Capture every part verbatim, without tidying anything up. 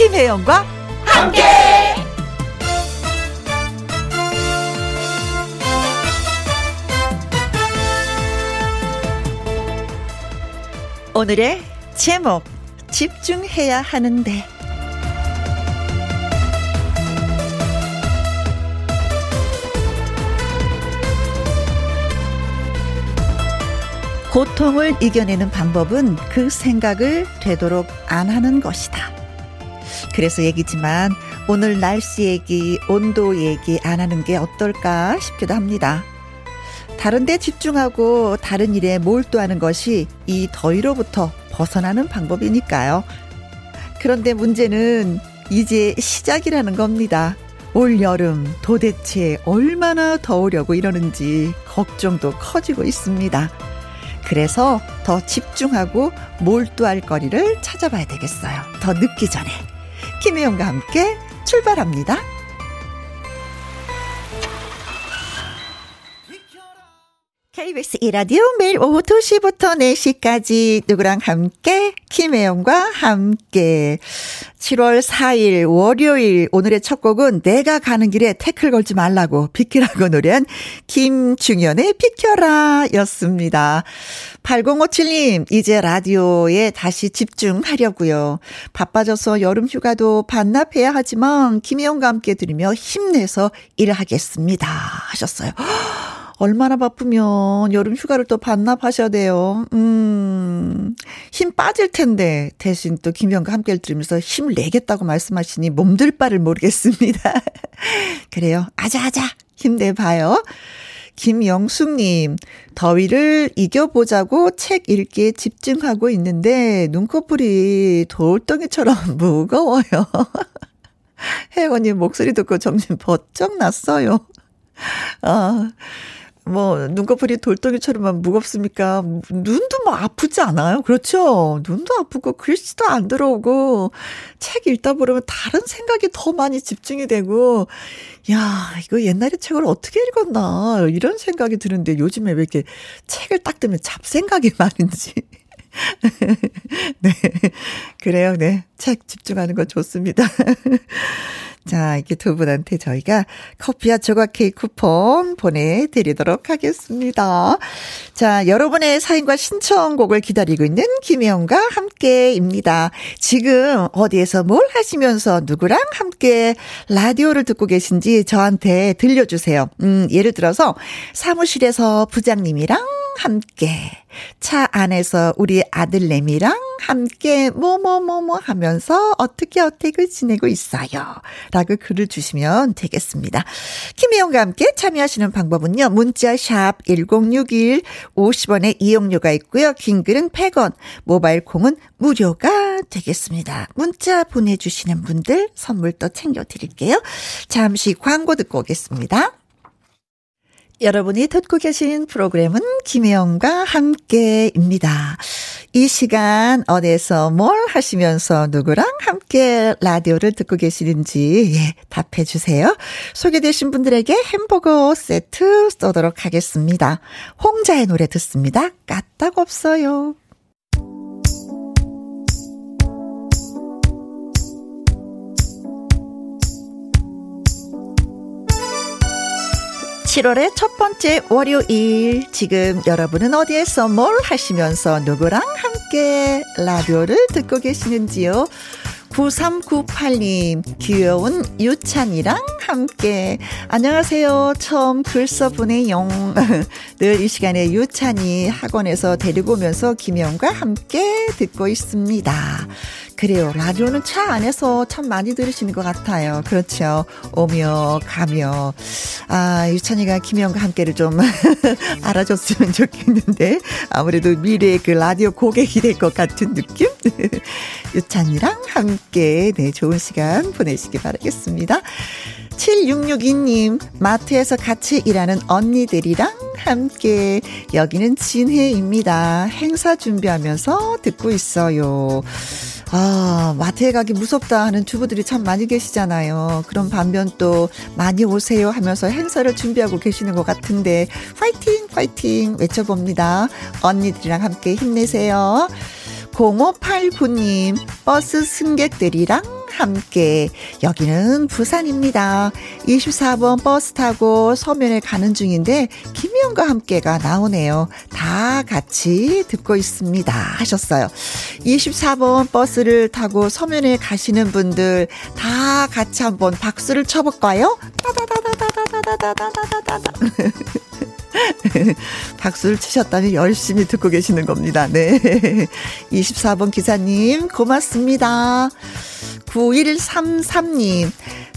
김혜영과 함께. 오늘의 제목, 집중해야 하는데. 고통을 이겨내는 방법은 그 생각을 되도록 안 하는 것이다. 그래서 얘기지만 오늘 날씨 얘기, 온도 얘기 안 하는 게 어떨까 싶기도 합니다. 다른 데 집중하고 다른 일에 몰두하는 것이 이 더위로부터 벗어나는 방법이니까요. 그런데 문제는 이제 시작이라는 겁니다. 올 여름 도대체 얼마나 더우려고 이러는지 걱정도 커지고 있습니다. 그래서 더 집중하고 몰두할 거리를 찾아봐야 되겠어요. 더 늦기 전에 김혜영과 함께 출발합니다. 케이비에스 이라디오 매일 오후 두 시부터 네 시까지 누구랑 함께, 김혜영과 함께. 칠월 사일 월요일, 오늘의 첫 곡은 내가 가는 길에 태클 걸지 말라고 비키라고 노래한 김중현의 비켜라 였습니다. 팔공오칠님 이제 라디오에 다시 집중하려고요. 바빠져서 여름휴가도 반납해야 하지만 김혜영과 함께 들으며 힘내서 일하겠습니다 하셨어요. 얼마나 바쁘면 여름 휴가를 또 반납하셔야 돼요. 음, 힘 빠질 텐데 대신 또 김혜영과 함께 들으면서 힘을 내겠다고 말씀하시니 몸둘 바를 모르겠습니다. 그래요. 아자아자 힘내봐요. 김영숙님, 더위를 이겨보자고 책 읽기에 집중하고 있는데 눈꺼풀이 돌덩이처럼 무거워요. 혜원님 목소리 듣고 정신 번쩍 났어요. 아. 뭐 눈꺼풀이 돌덩이처럼만 무겁습니까? 눈도 뭐 아프지 않아요? 그렇죠? 눈도 아프고 글씨도 안 들어오고 책 읽다 보면 다른 생각이 더 많이 집중이 되고, 야 이거 옛날에 책을 어떻게 읽었나 이런 생각이 드는데 요즘에 왜 이렇게 책을 딱 뜨면 잡생각이 많은지. 네, 그래요. 네, 책 집중하는 거 좋습니다. 자, 이렇게 두 분한테 저희가 커피와 조각 케이크 쿠폰 보내드리도록 하겠습니다. 자, 여러분의 사연과 신청곡을 기다리고 있는 김혜영과 함께입니다. 지금 어디에서 뭘 하시면서 누구랑 함께 라디오를 듣고 계신지 저한테 들려주세요. 음, 예를 들어서 사무실에서 부장님이랑 함께, 차 안에서 우리 아들내미랑 함께 뭐뭐뭐뭐 하면서 어떻게 어떻게 지내고 있어요 라고 글을 주시면 되겠습니다. 김혜영과 함께 참여하시는 방법은요, 문자 샵 일공육일 오십 원의 이용료가 있고요, 긴 글은 백 원, 모바일 콩은 무료가 되겠습니다. 문자 보내주시는 분들 선물 또 챙겨드릴게요. 잠시 광고 듣고 오겠습니다. 여러분이 듣고 계신 프로그램은 김혜영과 함께입니다. 이 시간 어디에서 뭘 하시면서 누구랑 함께 라디오를 듣고 계시는지, 예, 답해 주세요. 소개되신 분들에게 햄버거 세트 쏘도록 하겠습니다. 홍자의 노래 듣습니다. 까딱 없어요. 칠월의 첫 번째 월요일, 지금 여러분은 어디에서 뭘 하시면서 누구랑 함께 라디오를 듣고 계시는지요? 구삼구팔님 귀여운 유찬이랑 함께. 안녕하세요, 처음 글 써보네요. 늘 이 시간에 유찬이 학원에서 데리고 오면서 김혜영과 함께 듣고 있습니다. 그래요, 라디오는 차 안에서 참 많이 들으시는 것 같아요. 그렇죠, 오며 가며. 아, 유찬이가 김혜영과 함께를 좀 알아줬으면 좋겠는데 아무래도 미래의 그 라디오 고객이 될 것 같은 느낌. 유찬이랑 함께, 네, 좋은 시간 보내시기 바라겠습니다. 칠육육이님 마트에서 같이 일하는 언니들이랑 함께. 여기는 진해입니다. 행사 준비하면서 듣고 있어요. 아, 마트에 가기 무섭다 하는 주부들이 참 많이 계시잖아요. 그런 반면 또 많이 오세요 하면서 행사를 준비하고 계시는 것 같은데 파이팅 파이팅 외쳐봅니다. 언니들이랑 함께 힘내세요. 공오팔구님 버스 승객들이랑 함께. 여기는 부산입니다. 이십사 번 버스 타고 서면에 가는 중인데 김혜영과 함께가 나오네요. 다 같이 듣고 있습니다 하셨어요. 이십사 번 버스를 타고 서면에 가시는 분들 다 같이 한번 박수를 쳐볼까요? 따다다다다다다다다다다다. 박수를 치셨다니 열심히 듣고 계시는 겁니다. 네. 이십사 번 기사님 고맙습니다. 구일삼삼 님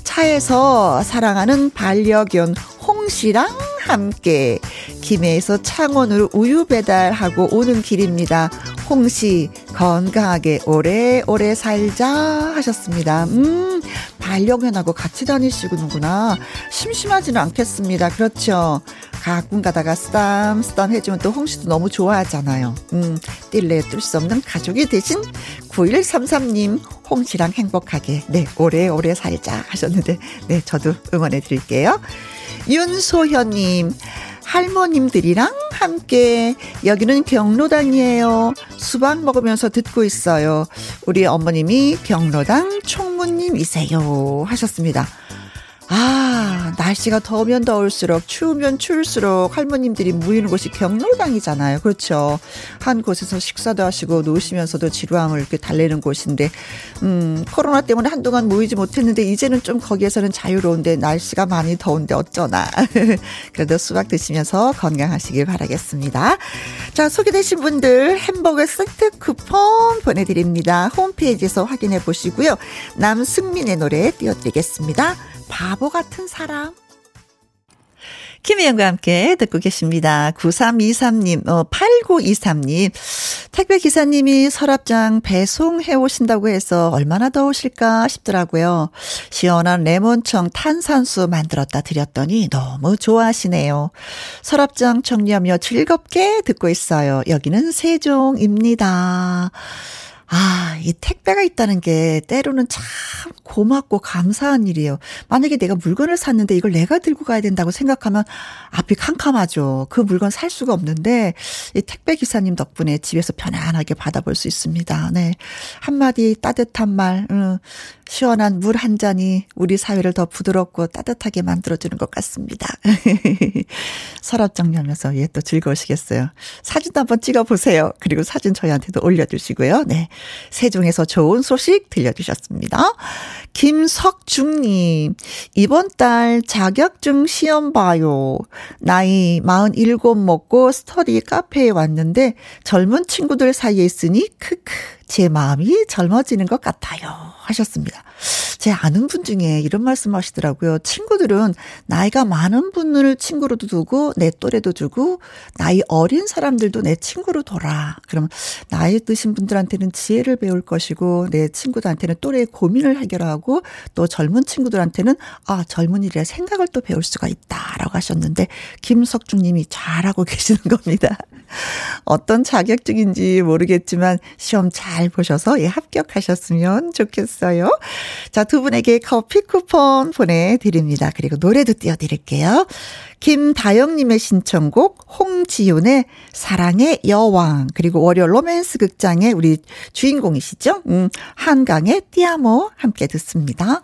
차에서 사랑하는 반려견 홍시랑 함께 김해에서 창원으로 우유 배달하고 오는 길입니다. 홍시 건강하게 오래오래 살자 하셨습니다. 음, 반려견하고 같이 다니시는구나. 심심하지는 않겠습니다. 그렇죠. 가끔 가다가 쓰담 쓰담 해주면 또 홍시도 너무 좋아하잖아요. 음, 뛸래 뛸 수 없는 가족이 되신 구일삼삼 님 홍시랑 행복하게 네 오래오래 살자 하셨는데 네 저도 응원해 드릴게요. 윤소현님 할머님들이랑 함께 여기는 경로당이에요. 수박 먹으면서 듣고 있어요. 우리 어머님이 경로당 총무님이세요 하셨습니다. 아, 날씨가 더우면 더울수록 추우면 추울수록 할머님들이 모이는 곳이 경로당이잖아요. 그렇죠. 한 곳에서 식사도 하시고 노시면서도 지루함을 이렇게 달래는 곳인데 음, 코로나 때문에 한동안 모이지 못했는데 이제는 좀 거기에서는 자유로운데 날씨가 많이 더운데 어쩌나. 그래도 수박 드시면서 건강하시길 바라겠습니다. 자, 소개되신 분들 햄버거 세트 쿠폰 보내드립니다. 홈페이지에서 확인해 보시고요. 남승민의 노래 띄워드리겠습니다. 바보 같은 사람. 김혜영과 함께 듣고 계십니다. 구삼이삼 님, 어, 팔구이삼 님. 택배 기사님이 서랍장 배송해 오신다고 해서 얼마나 더우실까 싶더라고요. 시원한 레몬청 탄산수 만들었다 드렸더니 너무 좋아하시네요. 서랍장 정리하며 즐겁게 듣고 있어요. 여기는 세종입니다. 아, 이 택배가 있다는 게 때로는 참 고맙고 감사한 일이에요. 만약에 내가 물건을 샀는데 이걸 내가 들고 가야 된다고 생각하면 앞이 캄캄하죠. 그 물건 살 수가 없는데 이 택배 기사님 덕분에 집에서 편안하게 받아볼 수 있습니다. 네, 한마디 따뜻한 말, 음, 시원한 물 한 잔이 우리 사회를 더 부드럽고 따뜻하게 만들어주는 것 같습니다. 서랍 정리하면서 예, 또 즐거우시겠어요. 사진도 한번 찍어보세요. 그리고 사진 저희한테도 올려주시고요. 네. 세종에서 좋은 소식 들려주셨습니다. 김석중님, 이번 달 자격증 시험 봐요. 나이 마흔일곱 먹고 스터디 카페에 왔는데 젊은 친구들 사이에 있으니 크크 제 마음이 젊어지는 것 같아요 하셨습니다. 제 아는 분 중에 이런 말씀 하시더라고요. 친구들은 나이가 많은 분을 친구로도 두고 내 또래도 두고 나이 어린 사람들도 내 친구로 둬라. 그러면 나이 드신 분들한테는 지혜를 배울 것이고 내 친구들한테는 또래의 고민을 해결하고 또 젊은 친구들한테는 아 젊은이라 생각을 또 배울 수가 있다라고 하셨는데 김석중님이 잘하고 계시는 겁니다. 어떤 자격증인지 모르겠지만 시험 잘 보셔서 예, 합격하셨으면 좋겠어요. 자, 두 분에게 커피 쿠폰 보내드립니다. 그리고 노래도 띄워드릴게요. 김다영님의 신청곡 홍지윤의 사랑의 여왕 그리고 월요 로맨스 극장의 우리 주인공이시죠. 음, 한강의 띠아모 함께 듣습니다.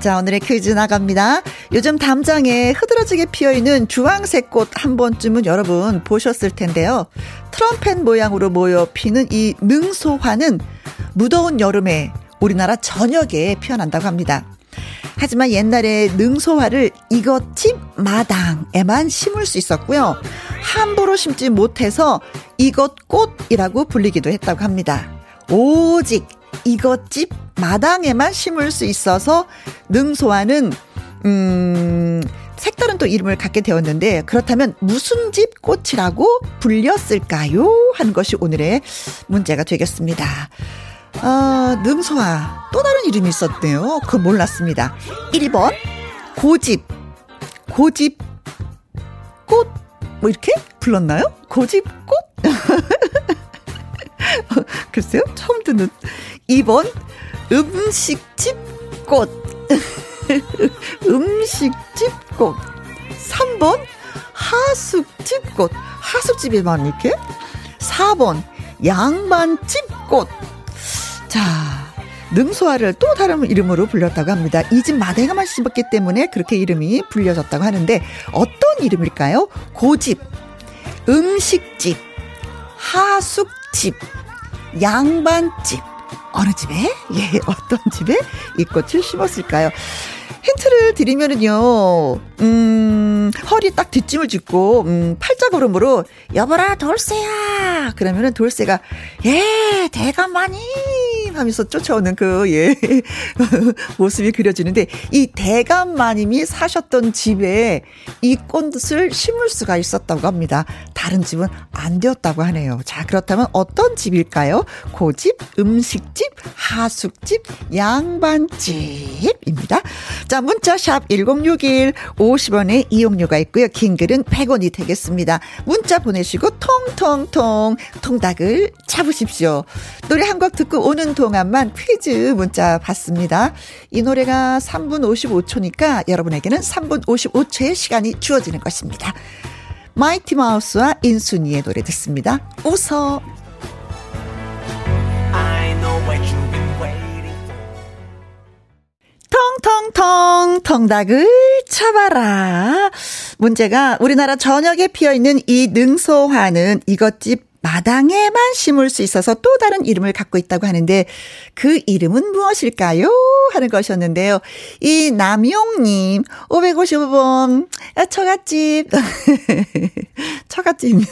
자, 오늘의 퀴즈 나갑니다. 요즘 담장에 흐드러지게 피어있는 주황색 꽃 한 번쯤은 여러분 보셨을 텐데요. 트럼펫 모양으로 모여 피는 이 능소화는 무더운 여름에 우리나라 전역에 피어난다고 합니다. 하지만 옛날에 능소화를 이것집 마당에만 심을 수 있었고요. 함부로 심지 못해서 이것꽃이라고 불리기도 했다고 합니다. 오직 이것집 마당에만 심을 수 있어서 능소화는 음, 색다른 또 이름을 갖게 되었는데 그렇다면 무슨 집 꽃이라고 불렸을까요? 한 것이 오늘의 문제가 되겠습니다. 어, 능소화 또 다른 이름이 있었네요. 그거 몰랐습니다. 일 번 고집, 고집 꽃 뭐 이렇게 불렀나요? 고집 꽃? 글쎄요, 처음 듣는. 이 번 음식집 꽃. 음식집 꽃. 삼 번 하숙집 꽃. 하숙집에만 이렇게. 사 번 양반집 꽃. 자, 능소화를 또 다른 이름으로 불렸다고 합니다. 이 집 마대가만 심었기 때문에 그렇게 이름이 불려졌다고 하는데 어떤 이름일까요? 고집, 음식집, 하숙집, 양반집. 어느 집에? 예, 어떤 집에 이 꽃을 심었을까요? 힌트를 드리면은요, 음, 허리 딱 뒷짐을 짚고, 음, 팔자 걸음으로, 여보라, 돌쇠야! 그러면은 돌쇠가, 예, 대감마님! 하면서 쫓아오는 그, 예, 모습이 그려지는데, 이 대감마님이 사셨던 집에 이 꽃을 심을 수가 있었다고 합니다. 다른 집은 안 되었다고 하네요. 자, 그렇다면 어떤 집일까요? 고집, 음식집, 하숙집, 양반집입니다. 자, 문자 샵 일공육일 오십 원의 이용료가 있고요. 긴 글은 백 원이 되겠습니다. 문자 보내시고 통통통 통닭을 잡으십시오. 노래 한 곡 듣고 오는 동안만 퀴즈 문자 받습니다. 이 노래가 삼 분 오십오 초니까 여러분에게는 삼 분 오십오 초의 시간이 주어지는 것입니다. 마이티 마우스와 인순이의 노래 듣습니다. 웃어. I know what you 통통통 통닭을 쳐봐라. 문제가 우리나라 전역에 피어있는 이 능소화는 이것집 마당에만 심을 수 있어서 또 다른 이름을 갖고 있다고 하는데 그 이름은 무엇일까요? 하는 것이었는데요. 이 남용님 오백오십오 번 처갓집. 처갓집이면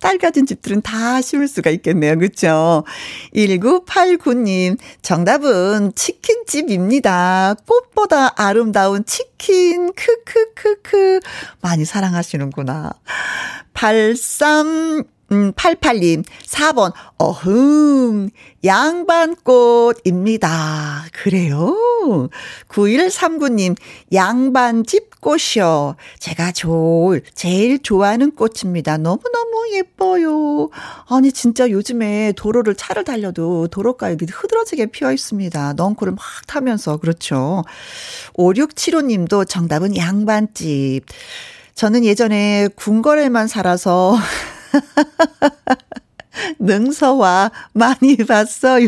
딸 가진 집들은 다 심을 수가 있겠네요. 그렇죠? 일구팔구 님 정답은 치킨집입니다. 꽃보다 아름다운 치킨 크크크크 많이 사랑하시는구나. 팔삼 음, 팔십팔 님, 사 번, 어흥, 양반꽃입니다. 그래요? 구일삼구 님, 양반집 꽃이요. 제가 좋을, 제일 좋아하는 꽃입니다. 너무너무 예뻐요. 아니, 진짜 요즘에 도로를 차를 달려도 도로가 여기 흐드러지게 피어 있습니다. 넝쿨을 막 타면서, 그렇죠. 오육칠오 님도 정답은 양반집. 저는 예전에 궁궐에만 살아서, 능서화 많이 봤어요.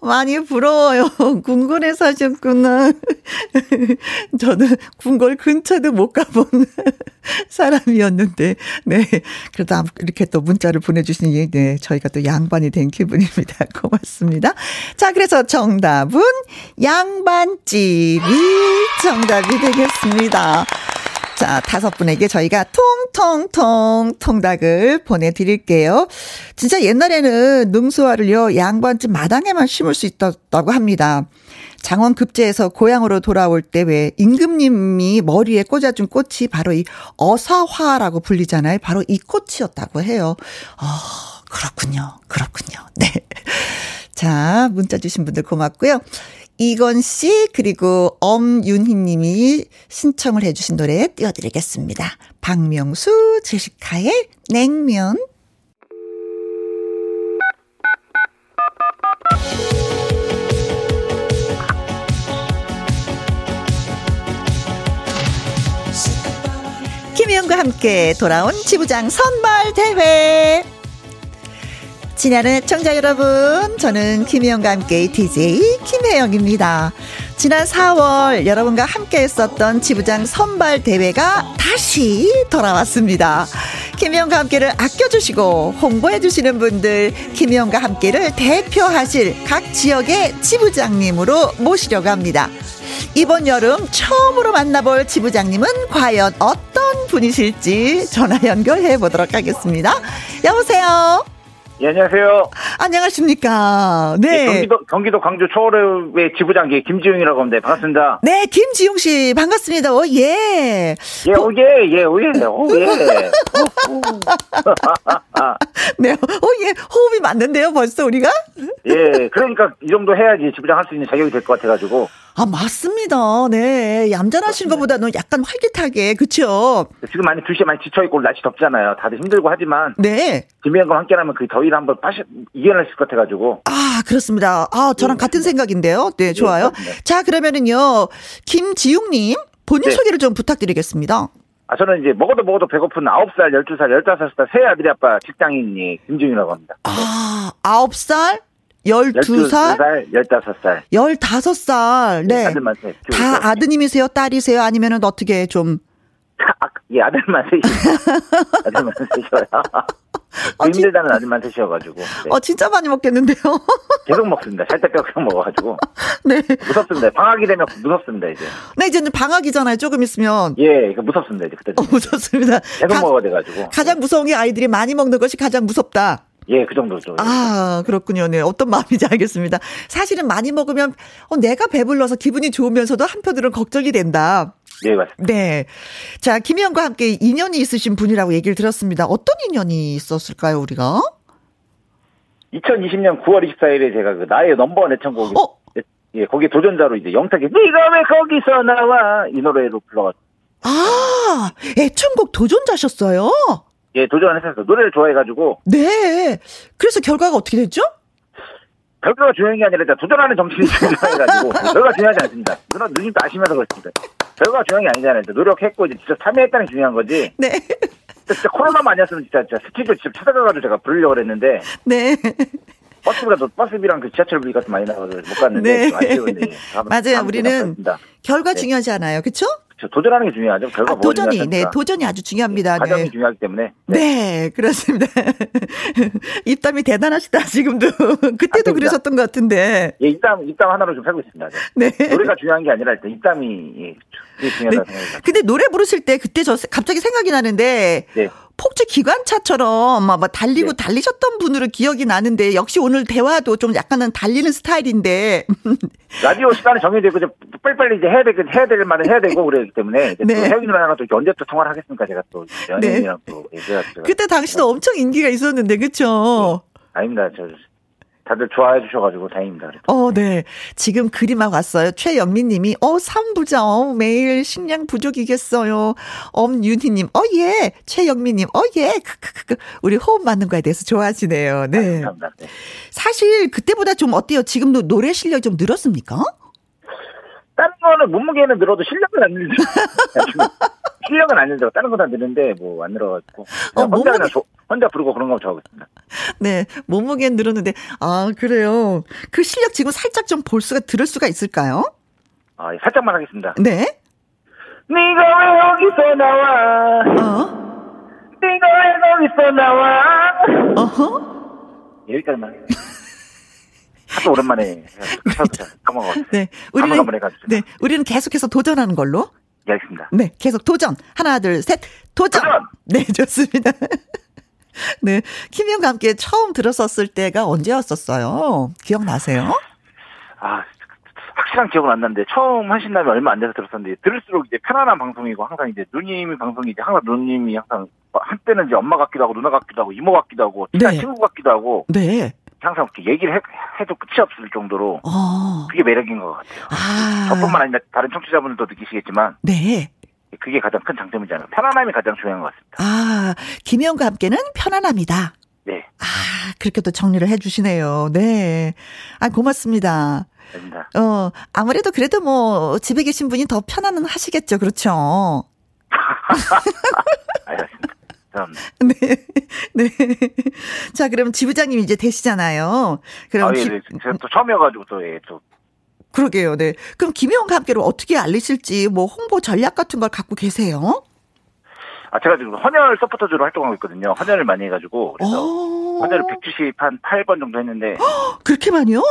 많이 부러워요. 궁궐에 사셨구나. 저는 궁궐 근처도 못 가본 사람이었는데, 네. 그래도 이렇게 또 문자를 보내주시니, 네. 저희가 또 양반이 된 기분입니다. 고맙습니다. 자, 그래서 정답은 양반집이 정답이 되겠습니다. 자, 다섯 분에게 저희가 통통통 통닭을 보내드릴게요. 진짜 옛날에는 능소화를요, 양반집 마당에만 심을 수 있었다고 합니다. 장원 급제에서 고향으로 돌아올 때 왜 임금님이 머리에 꽂아준 꽃이 바로 이 어사화라고 불리잖아요. 바로 이 꽃이었다고 해요. 어, 그렇군요. 그렇군요. 네. 자, 문자 주신 분들 고맙고요. 이건 씨 그리고 엄윤희 님이 신청을 해 주신 노래 띄워드리겠습니다. 박명수 제시카의 냉면. 김혜영과 함께 돌아온 지부장 선발대회. 지난해 청자 여러분, 저는 김혜영과 함께 디제이 김혜영입니다. 지난 사월 여러분과 함께 했었던 지부장 선발 대회가 다시 돌아왔습니다. 김혜영과 함께를 아껴주시고 홍보해주시는 분들, 김혜영과 함께를 대표하실 각 지역의 지부장님으로 모시려고 합니다. 이번 여름 처음으로 만나볼 지부장님은 과연 어떤 분이실지 전화 연결해보도록 하겠습니다. 여보세요. 예, 안녕하세요. 안녕하십니까. 네. 예, 경기도, 경기도 광주 초월의 지부장 김지용이라고 합니다. 반갑습니다. 네, 김지용 씨, 반갑습니다. 오, 예. 예, 오, 예, 예, 오, 예. 오, 예. 네, 오, 예. 호흡이 맞는데요, 벌써 우리가? 예, 그러니까 이 정도 해야지 지부장 할 수 있는 자격이 될 것 같아가지고. 아, 맞습니다. 네. 얌전하신 것보다는 약간 활기차게, 그쵸? 지금 많이, 두 시에 많이 지쳐있고, 날씨 덥잖아요. 다들 힘들고 하지만. 네. 김혜영과 함께라면 그 더위를 한번 빠시, 이겨낼 수 있을 것 같아가지고. 아, 그렇습니다. 아, 저랑 네. 같은 생각인데요. 네, 좋아요. 네. 자, 그러면은요. 김지웅님, 본인 네. 소개를 좀 부탁드리겠습니다. 아, 저는 이제 먹어도 먹어도 배고픈 아홉 살, 열두 살, 열다섯 살, 새 아들이 아빠 직장인이 김지웅이라고 합니다. 아, 아홉 살? 열두 살? 열다섯 살. 열다섯 살. 네. 아들만 세. 다 아드님이세요? 딸이세요? 아니면은 어떻게 좀. 아, 예, 아들만 세시죠. 아들만 세셔요. 아, 힘들다는 아들만 세셔가지고. 네. 어, 진짜 많이 먹겠는데요? 계속 먹습니다. 살짝 계속 먹어가지고. 네. 무섭습니다. 방학이 되면 무섭습니다, 이제. 네, 이제 방학이잖아요. 조금 있으면. 예, 무섭습니다, 이제. 그때. 어, 무섭습니다. 계속 가, 먹어야 돼가지고. 가장 무서운 게 아이들이 많이 먹는 것이 가장 무섭다. 예, 그 정도죠. 아, 그렇군요. 네, 어떤 마음인지 알겠습니다. 사실은 많이 먹으면 어, 내가 배불러서 기분이 좋으면서도 한편으로는 걱정이 된다. 네, 맞습니다. 네. 자, 김희영과 함께 인연이 있으신 분이라고 얘기를 들었습니다. 어떤 인연이 있었을까요, 우리가? 이천이십 년 구월 이십사일에 제가 그 나의 넘버원 애청곡, 어? 예, 거기 도전자로 이제 영탁이 네가 왜 거기서 나와 이 노래로 불러가지고. 아, 애청곡 도전자셨어요? 예, 도전했었어요. 노래를 좋아해가지고. 네. 그래서 결과가 어떻게 됐죠? 결과가 중요한 게 아니라 일단 도전하는 정신이 중요해가지고 결과가 중요하지 않습니다. 누나 누님도 아시면서 그렇습니다. 결과가 중요한 게 아니잖아요. 노력했고 이제 진짜 참여했다는 게 중요한 거지. 네. 진짜 코로나만 아니었으면 진짜, 진짜 스튜디오 직접 찾아가가지고 제가 부르려고 그랬는데. 네. 버스보다도 버스비랑 그 지하철 비가 좀 많이 나가서 못 갔는데. 네. 아쉬운데. 맞아요. 우리는 결과 네. 중요하지 않아요. 그렇죠? 도전하는 게 중요하죠. 결과 아, 도전이, 네, 도전이 아주 중요합니다. 과정이 네. 중요하기 때문에. 네, 네 그렇습니다. 입담이 대단하시다 지금도. 그때도 아, 그러셨던 것 같은데. 예, 입담, 입담 하나로 좀 살고 있습니다. 네. 노래가 중요한 게 아니라 일단 입담이 예, 중요하다 네. 생각합니다. 근데 노래 부르실 때 그때 저 갑자기 생각이 나는데. 네. 폭주 기관차처럼 막, 막 달리고 네. 달리셨던 분으로 기억이 나는데 역시 오늘 대화도 좀 약간은 달리는 스타일인데 라디오 시간이 정해지고 이제 빨리빨리 이제 해야 될 해야 될 말은 해야 되고 그러기 때문에 이제 네. 또 혜윤이 누나랑 또 언제 또 통화를 하겠습니까 제가 또 연예인이랑 네. 또 제가 그때 당시도 엄청 인기가 있었는데 그렇죠? 네. 아닙니다 저. 다들 좋아해 주셔가지고 다행입니다. 어, 네. 지금 그림아 왔어요. 최영민님이 어 삼부자 어, 매일 식량 부족이겠어요. 엄윤희님 어 예. 최영민님 어 예. 크크크크. 우리 호흡 맞는 거에 대해서 좋아하시네요. 네. 아, 감사합니다. 네. 사실 그때보다 좀 어때요? 지금도 노래 실력이 좀 늘었습니까? 다른 거는 몸무게는 늘어도 실력은 안 늘죠. 실력은 안 늘죠. 다른 건 다 늘는데 뭐 안 늘어가지고 어, 혼자 몸무게... 조, 혼자 부르고 그런 거 좋아하고 있습니다. 네, 몸무게는 늘었는데 아 그래요. 그 실력 지금 살짝 좀 볼 수가 들을 수가 있을까요? 아 예, 살짝만 하겠습니다. 네. 네가 왜 여기서 나와? 어? 네가 왜 여기서 나와? 어허? 여기까지만. 하도 오랜만에 까먹어. 네, 우리는 네, 우리는 계속해서 도전하는 걸로. 네, 알겠습니다. 네, 계속 도전. 하나, 둘, 셋, 도전. 도전! 네, 좋습니다. 네, 김희영과 함께 처음 들었었을 때가 언제였었어요? 기억나세요? 아, 확실한 기억은 안 나는데 처음 하신 날이 얼마 안 돼서 들었었는데 들을수록 이제 편안한 방송이고 항상 이제 누님이 방송이 이제 항상 누님이 항상 한때는 이제 엄마 같기도 하고 누나 같기도 하고 이모 같기도 하고 친한 네. 친구 같기도 하고. 네. 항상 이렇게 얘기를 해, 해도 끝이 없을 정도로 어. 그게 매력인 것 같아요. 아. 저뿐만 아니라 다른 청취자분들도 느끼시겠지만 네. 그게 가장 큰 장점이지 않아요. 편안함이 가장 중요한 것 같습니다. 아, 김혜영과 함께는 편안함이다. 네. 아, 그렇게 또 정리를 해 주시네요. 네. 아, 고맙습니다. 감사합니다. 어, 아무래도 그래도 뭐 집에 계신 분이 더 편안은 하시겠죠. 그렇죠? 알겠습니다. 네, 네. 자, 그럼 지부장님이 이제 되시잖아요. 그럼 아, 예, 네. 제가 또 처음이어가지고 또, 예, 또. 그러게요, 네. 그럼 김혜영과 함께로 어떻게 알리실지, 뭐, 홍보 전략 같은 걸 갖고 계세요? 아, 제가 지금 헌혈 서포터즈로 활동하고 있거든요. 헌혈을 많이 해가지고. 그래서 오. 헌혈을 백칠십팔 번 정도 했는데. 허, 그렇게 많이요?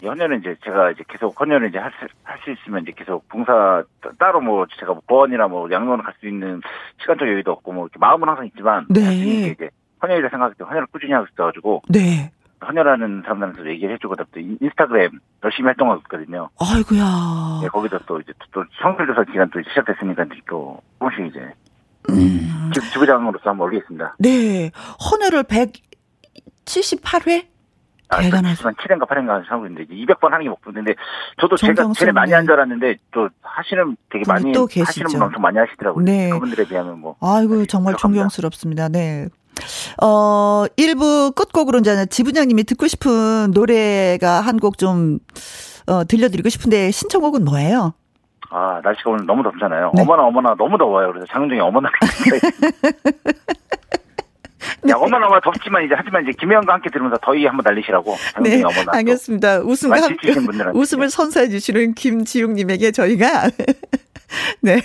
이 헌혈은 이제 제가 이제 계속 헌혈을 이제 할 수, 할 수 있으면 이제 계속 봉사 따로 뭐 제가 뭐 보원이나 뭐 양육원 갈 수 있는 시간적 여유도 없고 뭐 이렇게 마음은 항상 있지만 네. 이게 이제 헌혈이라 생각했죠. 헌혈을 꾸준히 하고 있어가지고. 네. 헌혈하는 사람들한테 얘기를 해주고, 인스타그램 열심히 활동하고 있거든요. 아이고야. 네, 거기서 또 이제 또 성별조사 기간 또 시작됐으니까 또 조금씩 이제 음. 지부장으로서 한번 올리겠습니다. 네. 헌혈을 백칠십팔 회? 아, 대단하시죠. 칠 회인가 팔 회인가 하고 있는데, 이백 번 하는 게 목표인데, 저도 제가 제일 많이 한 줄 알았는데, 또 하시는, 되게 많이, 또 하시는 분 엄청 많이 하시더라고요. 네. 그분들에 비하면 뭐. 아이고, 정말 존경스럽습니다. 네. 어, 일 부 끝곡으로 이제 지부장님이 듣고 싶은 노래가 한 곡 좀, 어, 들려드리고 싶은데, 신청곡은 뭐예요? 아, 날씨가 오늘 너무 덥잖아요. 네. 어머나, 어머나, 너무 더워요. 그래서 장윤정이 어머나. 네. 야, 어머나, 어머나, 덥지만, 이제, 하지만 이제, 김혜영과 함께 들으면서 더위 한번 날리시라고. 네, 어머나, 알겠습니다. 웃음과 함께, 웃음을 선사해 주시는 김지웅님에게 저희가, 네,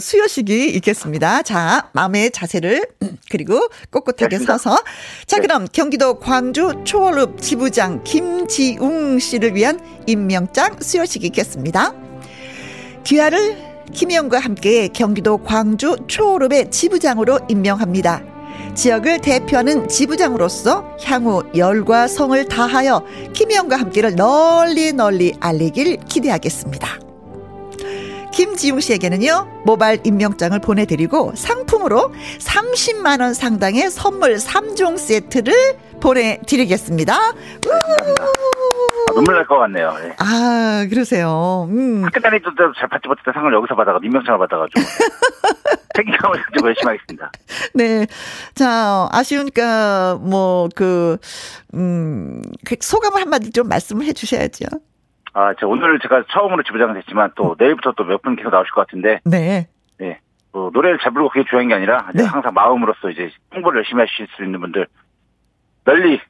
수여식이 있겠습니다. 자, 마음의 자세를, 그리고 꼿꼿하게 알겠습니다. 서서. 자, 네. 그럼 경기도 광주 초월읍 지부장 김지웅 씨를 위한 임명장 수여식이 있겠습니다. 귀하를 김혜영과 함께 경기도 광주 초월읍의 지부장으로 임명합니다. 지역을 대표하는 지부장으로서 향후 열과 성을 다하여 김혜영과 함께를 널리 널리 알리길 기대하겠습니다. 김지웅 씨에게는요, 모바일 임명장을 보내드리고 상품으로 삼십만 원 상당의 선물 삼 종 세트를 보내드리겠습니다. 감사합니다. 아, 눈물 날 것 같네요. 네. 아, 그러세요. 음. 학교 다닐 때도 잘 받지 못했던 상을 여기서 받아가, 임명장을 받아가지고. 책임감을 가지고 열심히 하겠습니다. 네. 자, 아쉬우니까, 뭐, 그, 음, 소감을 한마디 좀 말씀을 해주셔야죠. 아, 저 오늘 제가 처음으로 지부장이 됐지만 또 내일부터 또 몇 분 계속 나오실 것 같은데. 네. 네. 어, 노래를 잘 부르고 그게 중요한 게 아니라 이제 네. 항상 마음으로써 이제 홍보를 열심히 하실 수 있는 분들 널리 지,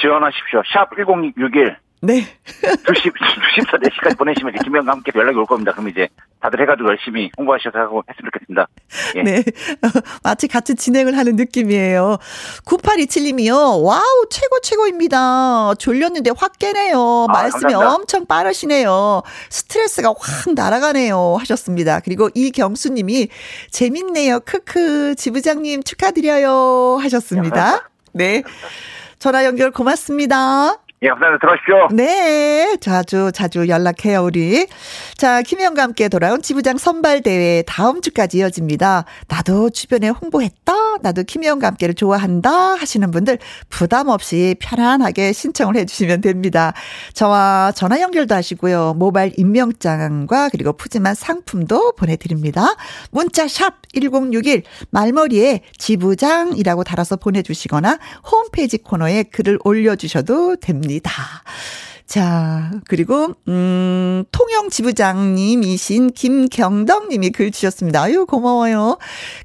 지원하십시오. 샵 일공육일. 네. 두 시, 두 시부터 네 시까지 보내시면 이제 김혜영과 함께 연락이 올 겁니다. 그럼 이제 다들 해가지고 열심히 홍보하셔서 하고 했으면 좋겠습니다. 예. 네. 마치 같이 진행을 하는 느낌이에요. 구팔이칠님이요. 와우, 최고, 최고입니다. 졸렸는데 확 깨네요. 아, 말씀이 감사합니다. 엄청 빠르시네요. 스트레스가 확 날아가네요. 하셨습니다. 그리고 이경수님이 재밌네요. 크크. 지부장님 축하드려요. 하셨습니다. 감사합니다. 네. 감사합니다. 전화 연결 고맙습니다. 예, 감사합니다. 들어오십시오. 네. 자주, 자주 연락해요, 우리. 자, 김혜영과 함께 돌아온 지부장 선발대회 다음 주까지 이어집니다. 나도 주변에 홍보했다. 나도 김혜영과 함께를 좋아한다. 하시는 분들 부담 없이 편안하게 신청을 해주시면 됩니다. 저와 전화 연결도 하시고요. 모바일 임명장과 그리고 푸짐한 상품도 보내드립니다. 문자샵 일공육일 말머리에 지부장이라고 달아서 보내주시거나 홈페이지 코너에 글을 올려주셔도 됩니다. 자, 그리고 음, 통영 지부장님이신 김경덕님이 글 주셨습니다. 아유, 고마워요.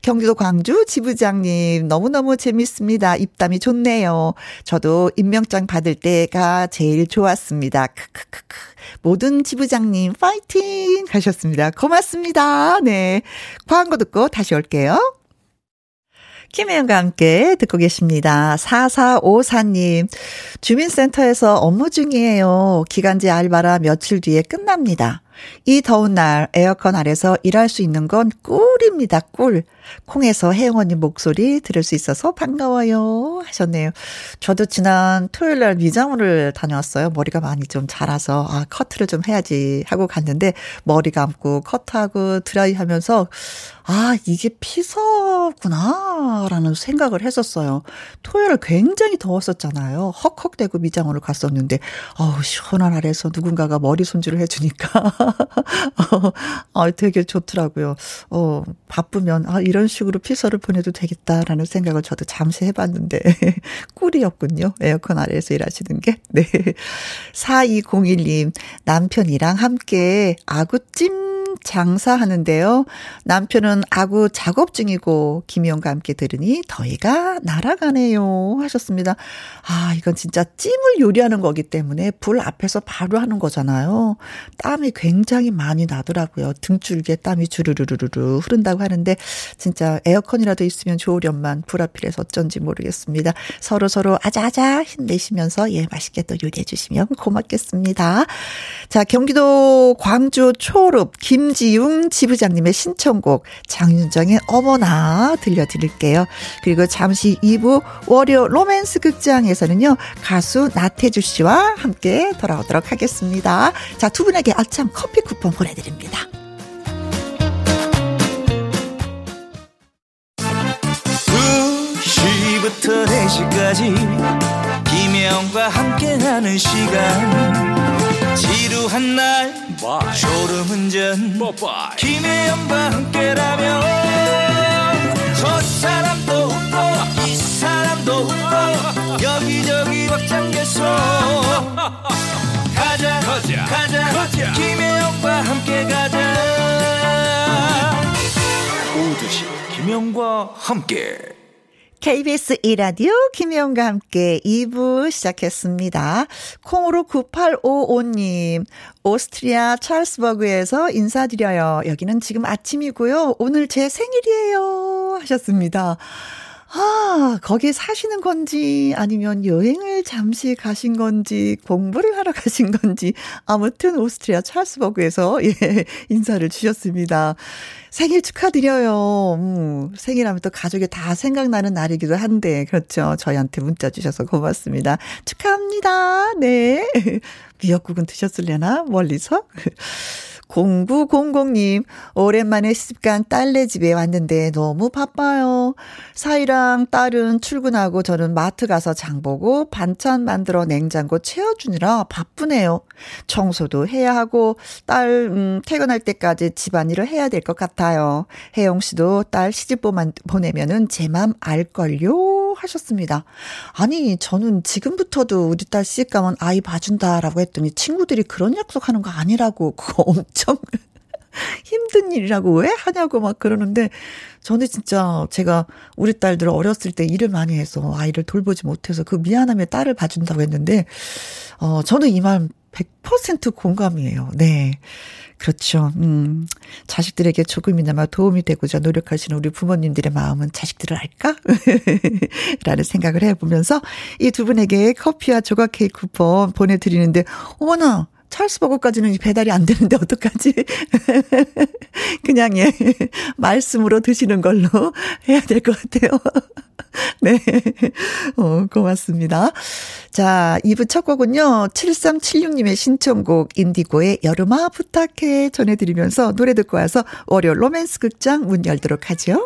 경기도 광주 지부장님 너무너무 재밌습니다. 입담이 좋네요. 저도 임명장 받을 때가 제일 좋았습니다. 크크크크. 모든 지부장님 파이팅 하셨습니다. 고맙습니다. 네, 광고 듣고 다시 올게요. 김혜영과 함께 듣고 계십니다. 사사오사님, 주민센터에서 업무 중이에요. 기간제 알바라 며칠 뒤에 끝납니다. 이 더운 날 에어컨 아래서 일할 수 있는 건 꿀입니다. 꿀. 콩에서 혜영 언니 목소리 들을 수 있어서 반가워요. 하셨네요. 저도 지난 토요일 날 미장원을 다녀왔어요. 머리가 많이 좀 자라서 아, 커트를 좀 해야지 하고 갔는데 머리 감고 커트하고 드라이하면서 아, 이게 피서구나라는 생각을 했었어요. 토요일 굉장히 더웠었잖아요. 헉헉대고 미장원을 갔었는데 어우, 시원한 아래서 누군가가 머리 손질을 해주니까 어, 되게 좋더라고요. 어, 바쁘면 아, 이런 식으로 피서를 보내도 되겠다라는 생각을 저도 잠시 해봤는데 꿀이었군요. 에어컨 아래에서 일하시는 게. 네. 사이공일님, 남편이랑 함께 아구찜 장사하는데요. 남편은 아구 작업 중이고 김희영과 함께 들으니 더위가 날아가네요. 하셨습니다. 아, 이건 진짜 찜을 요리하는 거기 때문에 불 앞에서 바로 하는 거잖아요. 땀이 굉장히 많이 나더라고요. 등줄기에 땀이 주르르르르 흐른다고 하는데 진짜 에어컨이라도 있으면 좋으련만 불 앞이라서 어쩐지 모르겠습니다. 서로서로 아자아자 힘내시면서 예, 맛있게 또 요리해 주시면 고맙겠습니다. 자, 경기도 광주 초월읍 김 김지웅 지부장님의 신청곡 장윤정의 어머나 들려드릴게요. 그리고 잠시 이 부 월요 로맨스 극장에서는요, 가수 나태주 씨와 함께 돌아오도록 하겠습니다. 자, 두 분에게 아참 커피 쿠폰 보내드립니다. 두 시부터 네 시까지 김혜영과 함께하는 시간, 지루한 날 졸음운전 김혜영과 함께라면 저 사람도 웃고 이 사람도 웃고 여기저기 막 잠겼어. 가자 가자, 가자, 가자. 김혜영과 함께 가자. 오후 두 시 김혜영과 함께 케이비에스 이라디오 김혜영과 함께 이 부 시작했습니다. 콩으로 구팔오오 님, 오스트리아 찰스버그에서 인사드려요. 여기는 지금 아침이고요. 오늘 제 생일이에요 하셨습니다. 아, 거기에 사시는 건지 아니면 여행을 잠시 가신 건지 공부를 하러 가신 건지, 아무튼 오스트리아 찰스버그에서 예, 인사를 주셨습니다. 생일 축하드려요. 음, 생일하면 또 가족이 다 생각나는 날이기도 한데, 그렇죠. 저희한테 문자 주셔서 고맙습니다. 축하합니다. 네. 미역국은 드셨을려나? 멀리서? 공구공공 님, 오랜만에 시집간 딸네 집에 왔는데 너무 바빠요. 사이랑 딸은 출근하고 저는 마트 가서 장보고 반찬 만들어 냉장고 채워주느라 바쁘네요. 청소도 해야 하고 딸 음, 퇴근할 때까지 집안일을 해야 될 것 같아요. 혜영 씨도 딸 시집 보내면은 제 맘 알걸요 하셨습니다. 아니, 저는 지금부터도 우리 딸 시집 가면 아이 봐준다라고 했더니 친구들이 그런 약속하는 거 아니라고, 그거 엄청 힘든 일이라고 왜 하냐고 막 그러는데, 저는 진짜 제가 우리 딸들 어렸을 때 일을 많이 해서 아이를 돌보지 못해서 그 미안함에 딸을 봐준다고 했는데, 어, 저는 이 말 백 퍼센트 공감이에요. 네. 그렇죠. 음, 자식들에게 조금이나마 도움이 되고자 노력하시는 우리 부모님들의 마음은 자식들을 알까? 라는 생각을 해보면서 이 두 분에게 커피와 조각 케이크 쿠폰 보내드리는데, 어머나! 찰스버거까지는 배달이 안 되는데 어떡하지? 그냥 예, 말씀으로 드시는 걸로 해야 될 것 같아요. 네, 어, 고맙습니다. 자, 이 부 첫 곡은요, 칠삼칠육 님의 신청곡 인디고의 여름아 부탁해 전해드리면서 노래 듣고 와서 월요 로맨스 극장 문 열도록 하죠.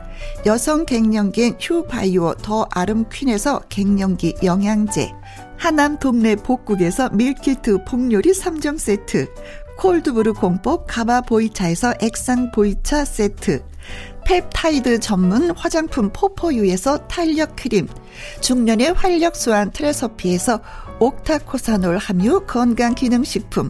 여성 갱년기엔 휴바이오 더 아름퀸에서 갱년기 영양제, 하남 동네 복국에서 밀키트 복요리 삼 점 세트, 콜드브루 공법 가마 보이차에서 액상 보이차 세트, 펩타이드 전문 화장품 포포유에서 탄력 크림, 중년의 활력수한 트레서피에서 옥타코사놀 함유 건강기능식품,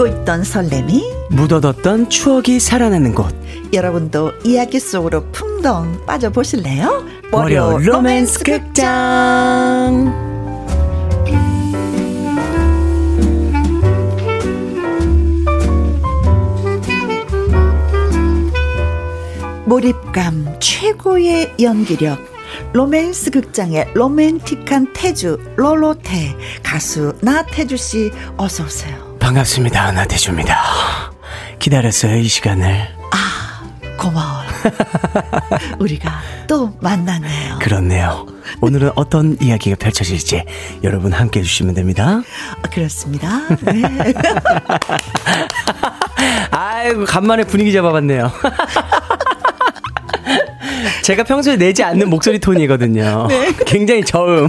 잊고 있던 설렘이 묻어뒀던 추억이 살아나는 곳, 여러분도 이야기 속으로 풍덩 빠져보실래요? 월요 로맨스 극장. 몰입감 최고의 연기력, 로맨스 극장의 로맨틱한 태주 롤로테 가수 나태주 씨, 어서 오세요. 반갑습니다. 나태주입니다. 기다렸어요, 이 시간을. 아, 고마워요. 우리가 또 만나네요. 그렇네요. 오늘은 어떤 이야기가 펼쳐질지 여러분 함께해 주시면 됩니다. 그렇습니다. 네. 아이고, 간만에 분위기 잡아봤네요. 제가 평소에 내지 않는 목소리 톤이거든요. 네. 굉장히 저음.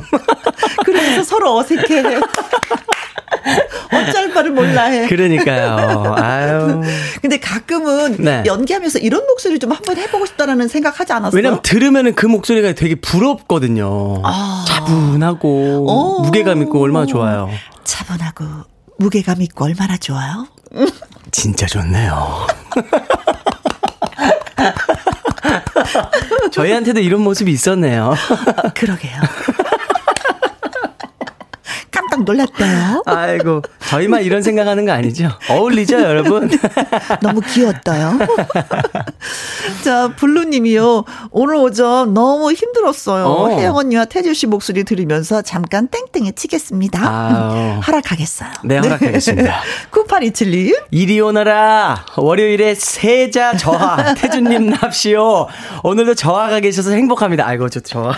그래서 서로 어색해요. 어쩔 바를 몰라해. 그러니까요. 아유. 근데 가끔은 네. 연기하면서 이런 목소리 좀 한번 해보고 싶다라는 생각하지 않았어요? 왜냐면 들으면은 그 목소리가 되게 부럽거든요. 아. 차분하고 오. 무게감 있고 얼마나 좋아요. 차분하고 무게감 있고 얼마나 좋아요? 진짜 좋네요. 저희한테도 이런 모습이 있었네요. 아, 그러게요. 깜짝 놀랐대요. 아이고, 저희만 이런 생각하는 거 아니죠? 어울리죠, 여러분? 너무 귀엽다요. 자, 블루님이요. 오늘 오전 너무 힘들었어요. 어. 혜영 언니와 태주 씨 목소리 들으면서 잠깐 땡땡이 치겠습니다. 아. 하락하겠어요. 네, 하락하겠습니다. 구팔이칠님. 이리 오너라. 월요일에 세자 저하. 태주님 납시오. 오늘도 저하가 계셔서 행복합니다. 아이고, 저 저하.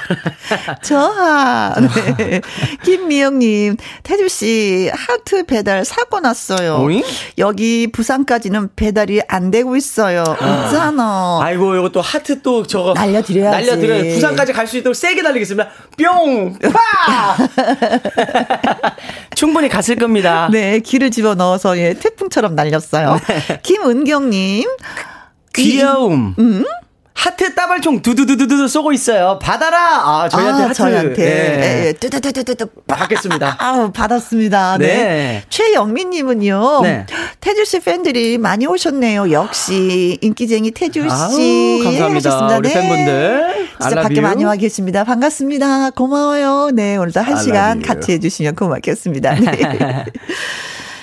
저하. 네. 김미영님. 태주씨 하트 배달 사고 났어요. 오잉? 여기 부산까지는 배달이 안 되고 있어요. 아. 있잖아. 아이고, 이거 또 하트 또 저거 날려드려야지. 날려드려요. 부산까지 갈 수 있도록 세게 날리겠습니다. 뿅! 파! 충분히 갔을 겁니다. 네, 귀를 집어넣어서 예, 태풍처럼 날렸어요. 네. 김은경님. 귀여움. 음? 하트 따발총 두두두두두 쏘고 있어요. 받아라. 아, 저희한테 아, 하트. 저희한테. 네. 예, 두두두두두. 받겠습니다. 아, 받았습니다. 네. 네. 최영민님은요. 네. 태주 씨 팬들이 많이 오셨네요. 역시 인기쟁이 태주 씨. 아우, 감사합니다. 하셨습니다. 우리 네. 팬분들. 진짜 밖에 많이 와 계십니다. 반갑습니다. 고마워요. 네, 오늘도 한 시간 같이 해주시면 고맙겠습니다. 네.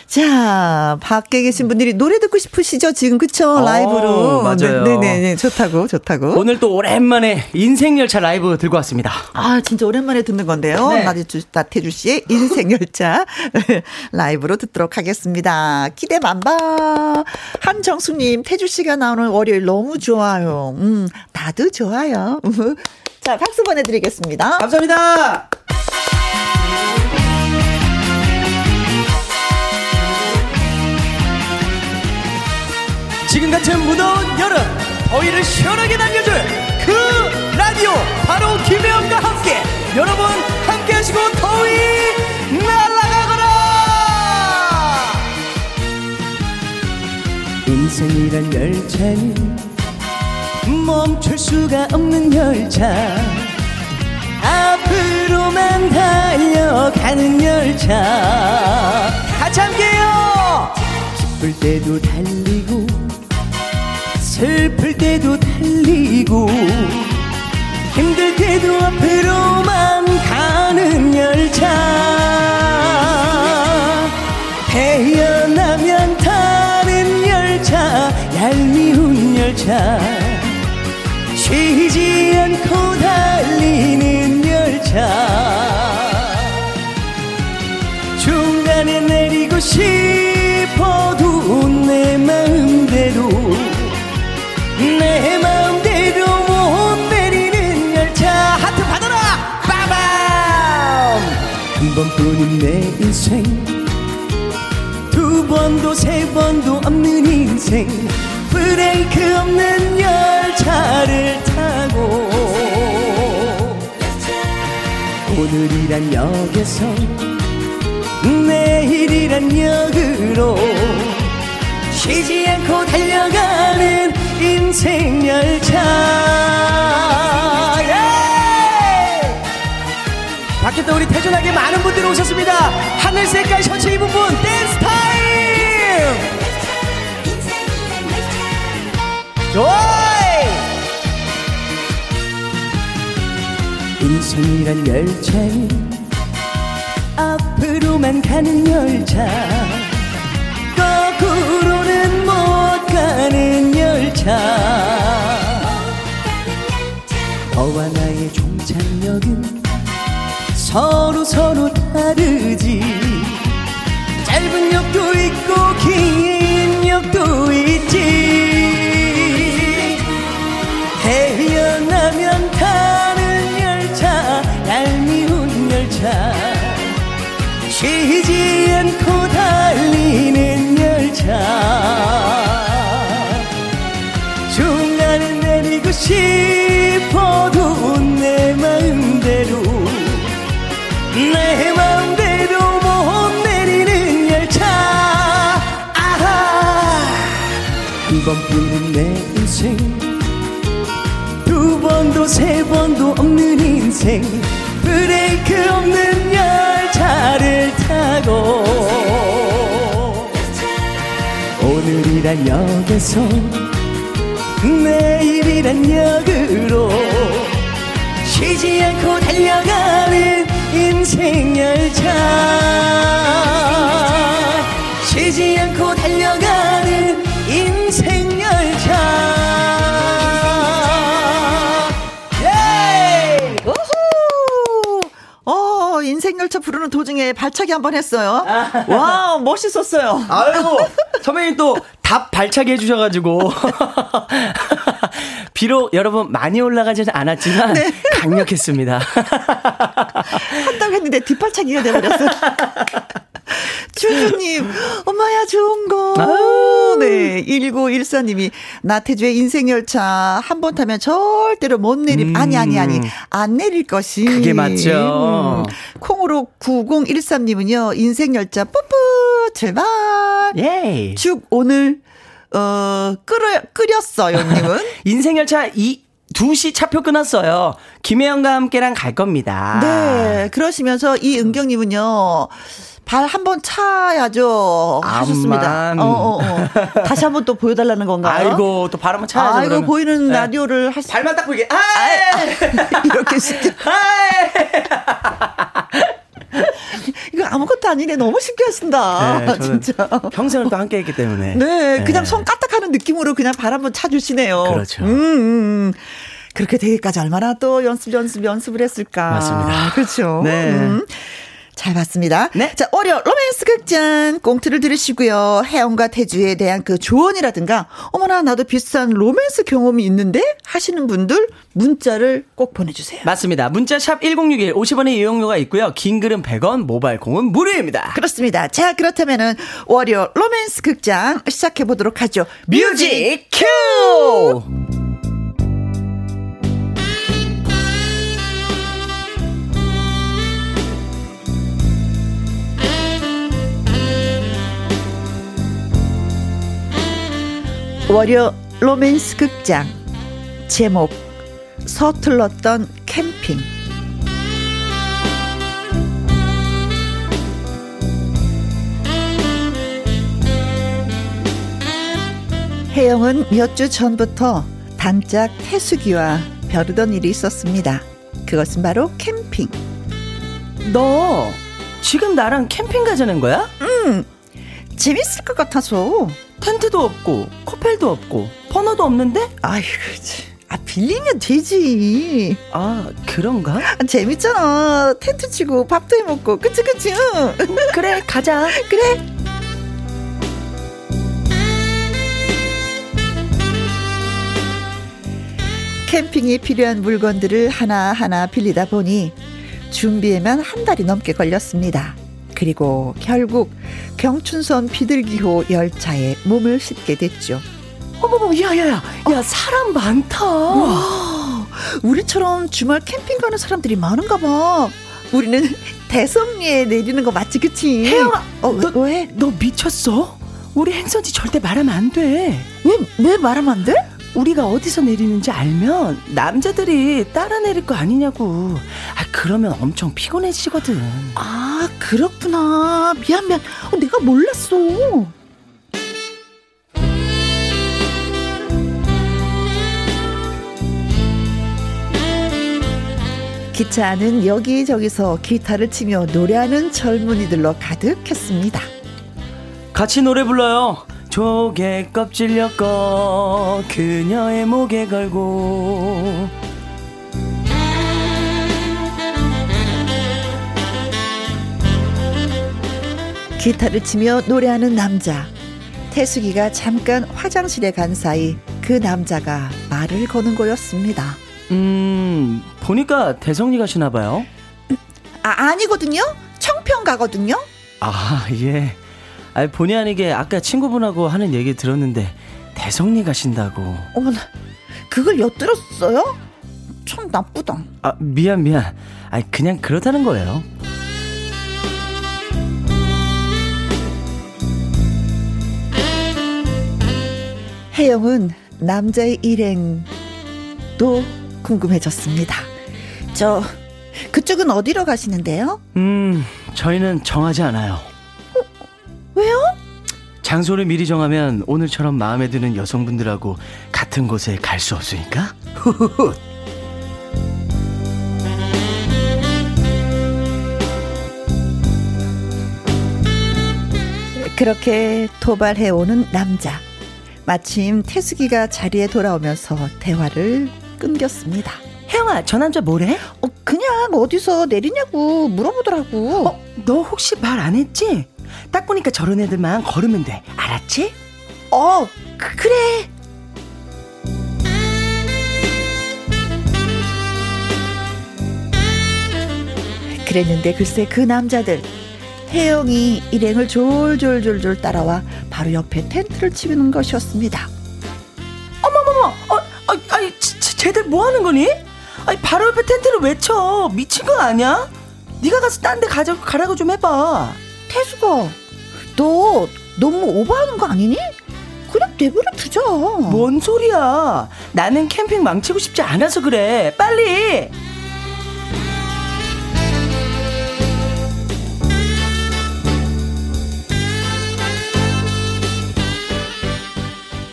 자, 밖에 계신 분들이 노래 듣고 싶으시죠? 지금 그쵸? 라이브로. 오, 맞아요. 네, 네, 네, 좋다고, 좋다고. 오늘 또 오랜만에 인생열차 라이브 들고 왔습니다. 아, 진짜 오랜만에 듣는 건데요. 네. 나태주, 나태주 씨의 인생열차 라이브로 듣도록 하겠습니다. 기대 만바. 한정숙님, 태주 씨가 나오는 월요일 너무 좋아요. 음, 나도 좋아요. 자, 박수 보내드리겠습니다. 감사합니다. 지금 같은 무더운 여름 더위를 시원하게 날려줄 그 라디오, 바로 김혜영과 함께. 여러분 함께 하시고 더위 날아가거라. 인생이란 열차니 멈출 수가 없는 열차, 앞으로만 달려가는 열차. 같이 함께요. 기쁠 때도 달리고 슬플 때도 달리고 힘들 때도 앞으로만 가는 열차. 태어나면 타는 열차, 얄미운 열차, 쉬지 않고 달리는 열차. 중간에 내리고 싶어도 내 마음대로 내 마음대로 못 내리는 열차. 하트 받아라. 빠밤. 한 번뿐인 내 인생, 두 번도 세 번도 없는 인생, 브레이크 없는 열차를 타고 오늘이란 역에서 내일이란 역으로 쉬지 않고 달려가는 인생 열차. 예! 밖에 또 우리 태준하게 많은 분들이 오셨습니다. 하늘색깔 셔츠 입은 분, 댄스 타임! 조이! 인생이란 열차에 앞으로만 가는 열차, 거꾸로는 못 가는 열차. 너와 나의 종착역은 서로 서로 다르지. 짧은 역도 있고 긴 역도 있지. 태어나면 타는 열차, 얄미운 열차, 쉬지 않고 달리는 열차. 중간을 내리고 싶어도 내 마음대로, 내 마음대로 못 내리는 열차. 아하. 한 번뿐인 내 인생, 두 번도 세 번도 없는 인생, 브레이크 없는 열차를 타고 오늘이란 역에서 내일이란 역으로 쉬지 않고 달려가는 인생 열차. 쉬지 않고 달려가는 인생 열차. 예! 우후! 어, 인생 열차 부르는 도중에 발차기 한번 했어요. 아. 와, 멋있었어요. 아이고, 선배님 또 답 발차기 해주셔가지고. 비록 여러분 많이 올라가지는 않았지만 네. 강력했습니다. 한다고 했는데 뒷발차기가 돼버렸어요. 주주님, 엄마야 좋은 거. 아유. 네, 일구일사님이 나태주의 인생열차 한 번 타면 절대로 못 내림. 음. 아니 아니 아니 안 내릴 것이. 그게 맞죠. 음. 콩으로 구공일삼님은요 인생열차 뽀뽀 출발. 예. 죽 오늘 어, 끓여, 끓였어요, 님은. 인생열차 두 시 차표 끊었어요. 김혜영과 함께랑 갈 겁니다. 네. 그러시면서 이은경님은요, 발 한번 차야죠. 하셨습니다. 어, 어, 어. 다시 한번 또 보여달라는 건가요? 아이고, 또 발 한번 차야죠. 아이고, 그러면. 보이는 네. 라디오를 하시 발만 딱 보이게. 아! 이렇게 쉽게. 아! 이거 아무것도 아니네. 너무 쉽게 하신다. 네, 진짜. 평생을 또 함께 했기 때문에. 네, 네. 그냥 손 까딱하는 느낌으로 그냥 발 한번 차주시네요. 그렇죠. 음, 음. 그렇게 되기까지 얼마나 또 연습, 연습, 연습을 했을까. 맞습니다. 그렇죠. 네. 음. 잘 봤습니다. 네. 자, 월요 로맨스 극장 꽁트를 들으시고요. 혜영과 태주에 대한 그 조언이라든가, 어머나 나도 비슷한 로맨스 경험이 있는데 하시는 분들 문자를 꼭 보내주세요. 맞습니다. 문자 샵 일공육일 오십 원의 이용료가 있고요. 긴 글은 백 원, 모바일 공은 무료입니다. 그렇습니다. 자, 그렇다면은 월요 로맨스 극장 시작해 보도록 하죠. 뮤직 큐. 월요 로맨스 극장 제목 서툴렀던 캠핑. 혜영은 몇 주 전부터 단짝 태숙이와 벼르던 일이 있었습니다. 그것은 바로 캠핑. 너 지금 나랑 캠핑 가자는 거야? 응, 재밌을 것 같아서. 텐트도 없고 코펠도 없고 버너도 없는데? 아이고, 아 빌리면 되지. 아 그런가? 재밌잖아. 텐트 치고 밥도 해 먹고. 그치 그치. 응. 그래 가자. 그래. 캠핑에 필요한 물건들을 하나하나 빌리다 보니 준비에만 한 달이 넘게 걸렸습니다. 그리고 결국 경춘선 비둘기호 열차에 몸을 싣게 됐죠. 어머머, 야야야, 야 어. 사람 많다. 우와, 우리처럼 주말 캠핑 가는 사람들이 많은가 봐. 우리는 대성리에 내리는 거 맞지, 그치? 혜영아, 어, 너, 왜? 너 미쳤어? 우리 행선지 절대 말하면 안 돼. 왜, 왜 말하면 안 돼? 우리가 어디서 내리는지 알면 남자들이 따라 내릴 거 아니냐고. 아 그러면 엄청 피곤해지거든. 아 그렇구나. 미안 미안. 어, 내가 몰랐어. 기차 안은 여기저기서 기타를 치며 노래하는 젊은이들로 가득했습니다. 같이 노래 불러요. 조개 껍질 엮어 그녀의 목에 걸고. 기타를 치며 노래하는 남자. 태숙이가 잠깐 화장실에 간 사이 그 남자가 말을 거는 거였습니다. 음, 보니까 대성리 가시나 봐요. 아, 아니거든요. 청평 가거든요. 아, 예. 아, 본의 아니게 아까 친구분하고 하는 얘기 들었는데 대성리 가신다고. 어머나, 그걸 엿들었어요? 참 나쁘다. 아, 미안 미안. 아니, 그냥 그렇다는 거예요. 혜영은 남자의 일행도 궁금해졌습니다. 저, 그쪽은 어디로 가시는데요? 음, 저희는 정하지 않아요. 어, 왜요? 장소를 미리 정하면 오늘처럼 마음에 드는 여성분들하고 같은 곳에 갈 수 없으니까. 그렇게 도발해오는 남자. 마침 태숙이가 자리에 돌아오면서 대화를 끊겼습니다. 혜영아, 저 남자 뭐래? 어, 그냥 어디서 내리냐고 물어보더라고. 어, 너 혹시 말 안 했지? 딱 보니까 저런 애들만 걸으면 돼. 알았지? 어, 그, 그래. 그랬는데 글쎄 그 남자들. 혜영이 일행을 졸졸졸졸 따라와 바로 옆에 텐트를 치는 것이었습니다. 어머머머, 어, 아니, 아니 쟤들 뭐 하는 거니? 아니, 바로 옆에 텐트를 왜 쳐? 미친 거 아니야? 네가 가서 딴 데 가라고 좀 해봐. 태수가, 너 너무 오버하는 거 아니니? 그냥 내버려 두자. 뭔 소리야? 나는 캠핑 망치고 싶지 않아서 그래. 빨리.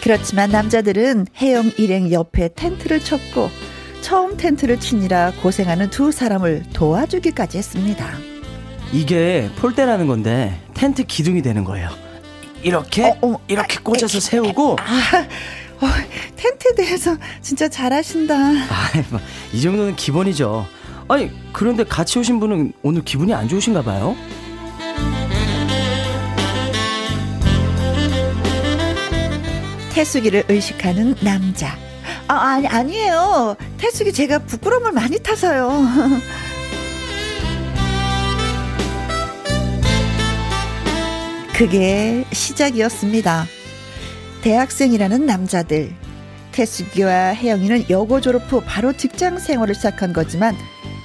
그렇지만 남자들은 혜영 일행 옆에 텐트를 쳤고 처음 텐트를 치느라 고생하는 두 사람을 도와주기까지 했습니다. 이게 폴대라는 건데 텐트 기둥이 되는 거예요. 이렇게 어, 어, 이렇게 아, 꽂아서 아, 세우고. 아, 어, 텐트에 대해서 진짜 잘하신다. 아, 이 정도는 기본이죠. 아니, 그런데 같이 오신 분은 오늘 기분이 안 좋으신가 봐요. 태숙이를 의식하는 남자. 아, 아니, 아니에요. 태숙이 제가 부끄러움을 많이 타서요. 그게 시작이었습니다. 대학생이라는 남자들. 태숙이와 혜영이는 여고 졸업 후 바로 직장 생활을 시작한 거지만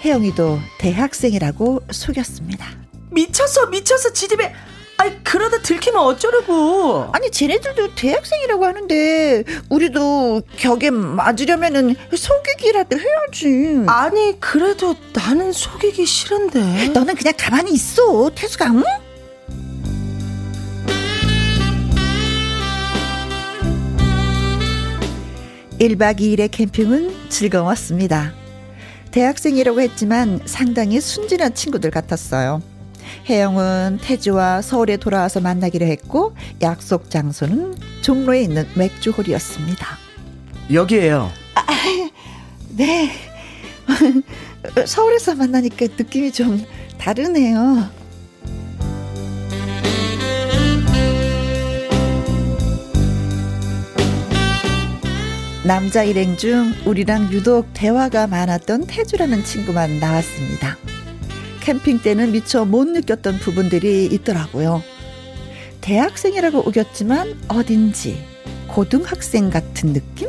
혜영이도 대학생이라고 속였습니다. 미쳤어 미쳤어 지집애. 아이, 그러다 들키면 어쩌려고. 아니, 쟤네들도 대학생이라고 하는데 우리도 격에 맞으려면은 속이기라도 해야지. 아니, 그래도 나는 속이기 싫은데. 너는 그냥 가만히 있어, 태수가. 응? 일박 이일의 캠핑은 즐거웠습니다. 대학생이라고 했지만 상당히 순진한 친구들 같았어요. 혜영은 태주와 서울에 돌아와서 만나기로 했고 약속 장소는 종로에 있는 맥주홀이었습니다. 여기에요. 아, 네. 서울에서 만나니까 느낌이 좀 다르네요. 남자 일행 중 우리랑 유독 대화가 많았던 태주라는 친구만 나왔습니다. 캠핑 때는 미처 못 느꼈던 부분들이 있더라고요. 대학생이라고 우겼지만 어딘지 고등학생 같은 느낌?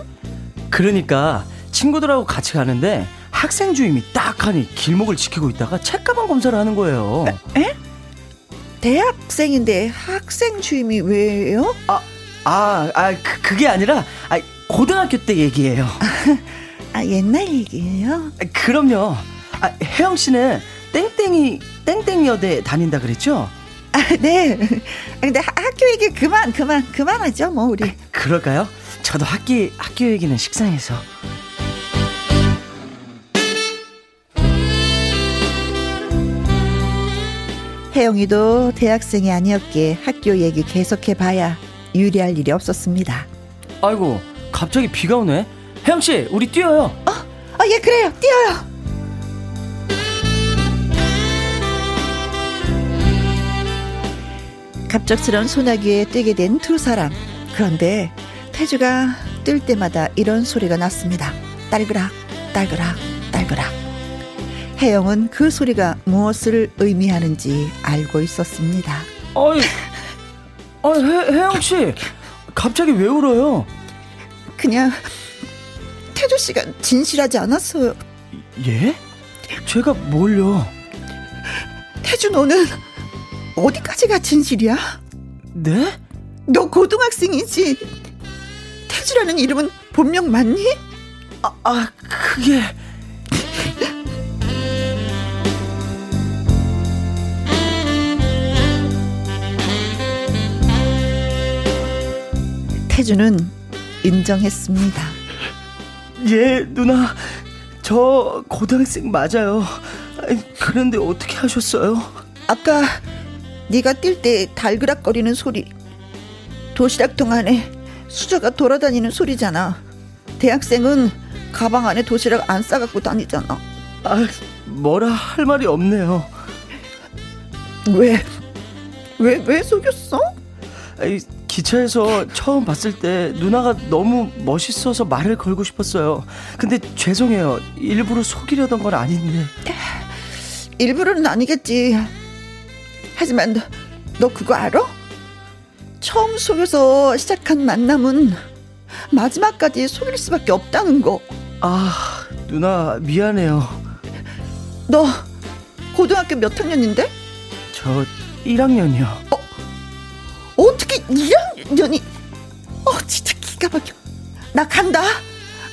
그러니까 친구들하고 같이 가는데 학생 주임이 딱하니 길목을 지키고 있다가 책가방 검사를 하는 거예요. 에? 에? 대학생인데 학생 주임이 왜요? 아, 아, 아 그, 그게 아니라 아, 고등학교 때 얘기예요. 아, 옛날 얘기예요? 아, 그럼요. 아, 혜영 씨는 땡땡이 땡땡 여대 다닌다 그랬죠? 아, 네. 근데 하, 학교 얘기 그만 그만 그만하죠, 뭐 우리. 아, 그럴까요? 저도 학교 학교 얘기는 식상해서. 혜영이도 대학생이 아니었기에 학교 얘기 계속해봐야 유리할 일이 없었습니다. 아이고, 갑자기 비가 오네. 혜영씨, 우리 뛰어요. 어? 아, 예, 그래요. 뛰어요. 갑작스런 소나기에 뛰게 된 두 사람. 그런데 태주가 뛸 때마다 이런 소리가 났습니다. 딸그락, 딸그락, 딸그락. 혜영은 그 소리가 무엇을 의미하는지 알고 있었습니다. 아이, 아이 혜, 혜영씨, 갑자기 왜 울어요? 그냥 태주씨가 진실하지 않았어요. 예? 제가 뭘요? 태주, 너는 어디까지가 진실이야? 네? 너 고등학생이지? 태주라는 이름은 본명 맞니? 아, 아 그게... 태주는 인정했습니다. 예, 누나, 저 고등학생 맞아요. 그런데 어떻게 하셨어요? 아까 네가 뛸 때 달그락거리는 소리, 도시락통 안에 수저가 돌아다니는 소리잖아. 대학생은 가방 안에 도시락 안 싸갖고 다니잖아. 아, 뭐라 할 말이 없네요. 왜? 왜, 왜 속였어? 아이, 기차에서 처음 봤을 때 누나가 너무 멋있어서 말을 걸고 싶었어요. 근데 죄송해요. 일부러 속이려던 건 아닌데. 일부러는 아니겠지. 하지만 너 그거 알아? 처음 속여서 시작한 만남은 마지막까지 속일 수밖에 없다는 거. 아, 누나 미안해요. 너 고등학교 몇 학년인데? 저 일 학년이요. 어? 어떻게 일 학년이? 어, 진짜 기가 막혀. 나 간다.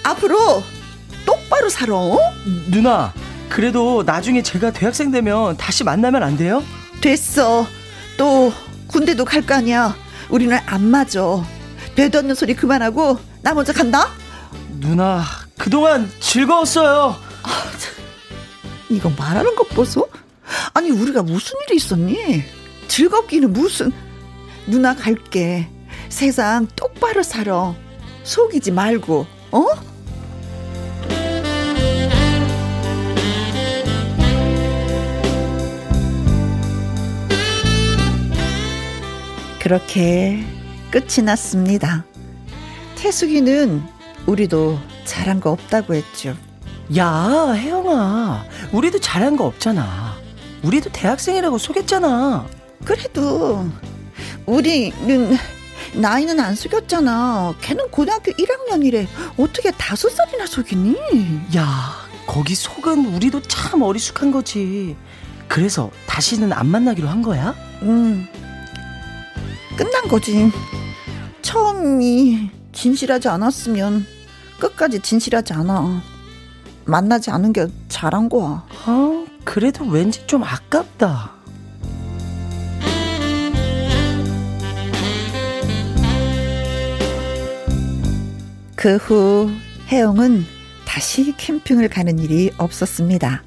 앞으로 똑바로 살아. 어? 누나, 그래도 나중에 제가 대학생 되면 다시 만나면 안 돼요? 됐어. 또 군대도 갈 거 아니야. 우리는 안 맞아. 배도 없는 소리 그만하고 나 먼저 간다. 누나, 그동안 즐거웠어요. 아, 이거 말하는 것 보소? 아니, 우리가 무슨 일이 있었니? 즐겁기는 무슨. 누나 갈게. 세상 똑바로 살아. 속이지 말고. 어? 그렇게 끝이 났습니다. 태숙이는 우리도 잘한 거 없다고 했죠. 야, 혜영아, 우리도 잘한 거 없잖아. 우리도 대학생이라고 속였잖아. 그래도 우리는 나이는 안 속였잖아. 걔는 고등학교 일 학년이래. 어떻게 다섯 살이나 속이니? 야, 거기 속은 우리도 참 어리숙한 거지. 그래서 다시는 안 만나기로 한 거야? 응, 끝난 거지. 처음이 진실하지 않았으면 끝까지 진실하지 않아. 만나지 않은 게 잘한 거야. 어, 그래도 왠지 좀 아깝다. 그 후 혜영은 다시 캠핑을 가는 일이 없었습니다.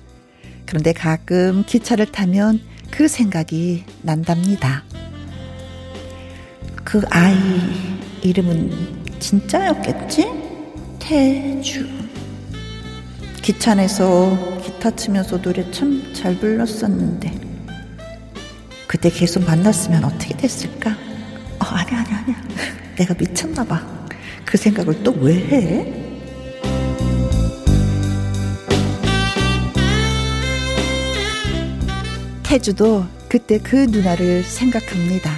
그런데 가끔 기차를 타면 그 생각이 난답니다. 그 아이 이름은 진짜였겠지? 태주. 기차 안에서 기타 치면서 노래 참 잘 불렀었는데 그때 계속 만났으면 어떻게 됐을까? 어, 아니야 아니야 아니야. 내가 미쳤나 봐. 그 생각을 또 왜 해? 태주도 그때 그 누나를 생각합니다.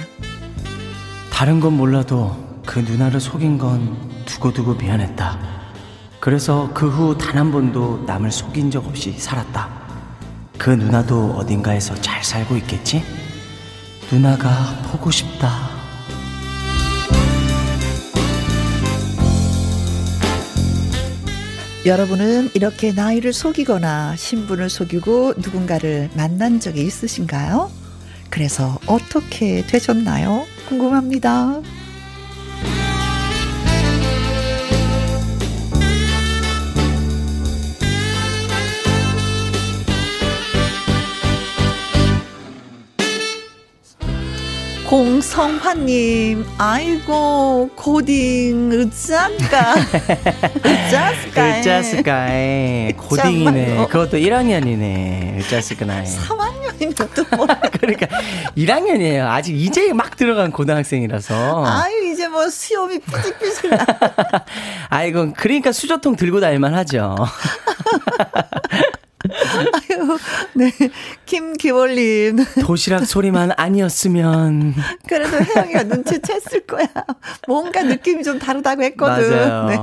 다른 건 몰라도 그 누나를 속인 건 두고두고 미안했다. 그래서 그 후 단 한 번도 남을 속인 적 없이 살았다. 그 누나도 어딘가에서 잘 살고 있겠지? 누나가 보고 싶다. 여러분은 이렇게 나이를 속이거나 신분을 속이고 누군가를 만난 적이 있으신가요? 그래서 어떻게 되셨나요? 궁금합니다. 공성환님, 아이고, 고딩, 으짜스까. 으짜스까. 으짜스까. 고딩이네. 그것도 일 학년이네. 으짜스까나. 삼 학년이면 또 뭐. 그러니까, 일 학년이에요. 아직 이제 막 들어간 고등학생이라서. 아유, 이제 뭐 수염이 삐질삐질 나. 아이고, 그러니까 수저통 들고 다닐만 하죠. 아유, 네. 김기월님. 도시락 소리만 아니었으면. 그래도 혜영이가 눈치챘을 거야. 뭔가 느낌이 좀 다르다고 했거든. 맞아요. 네.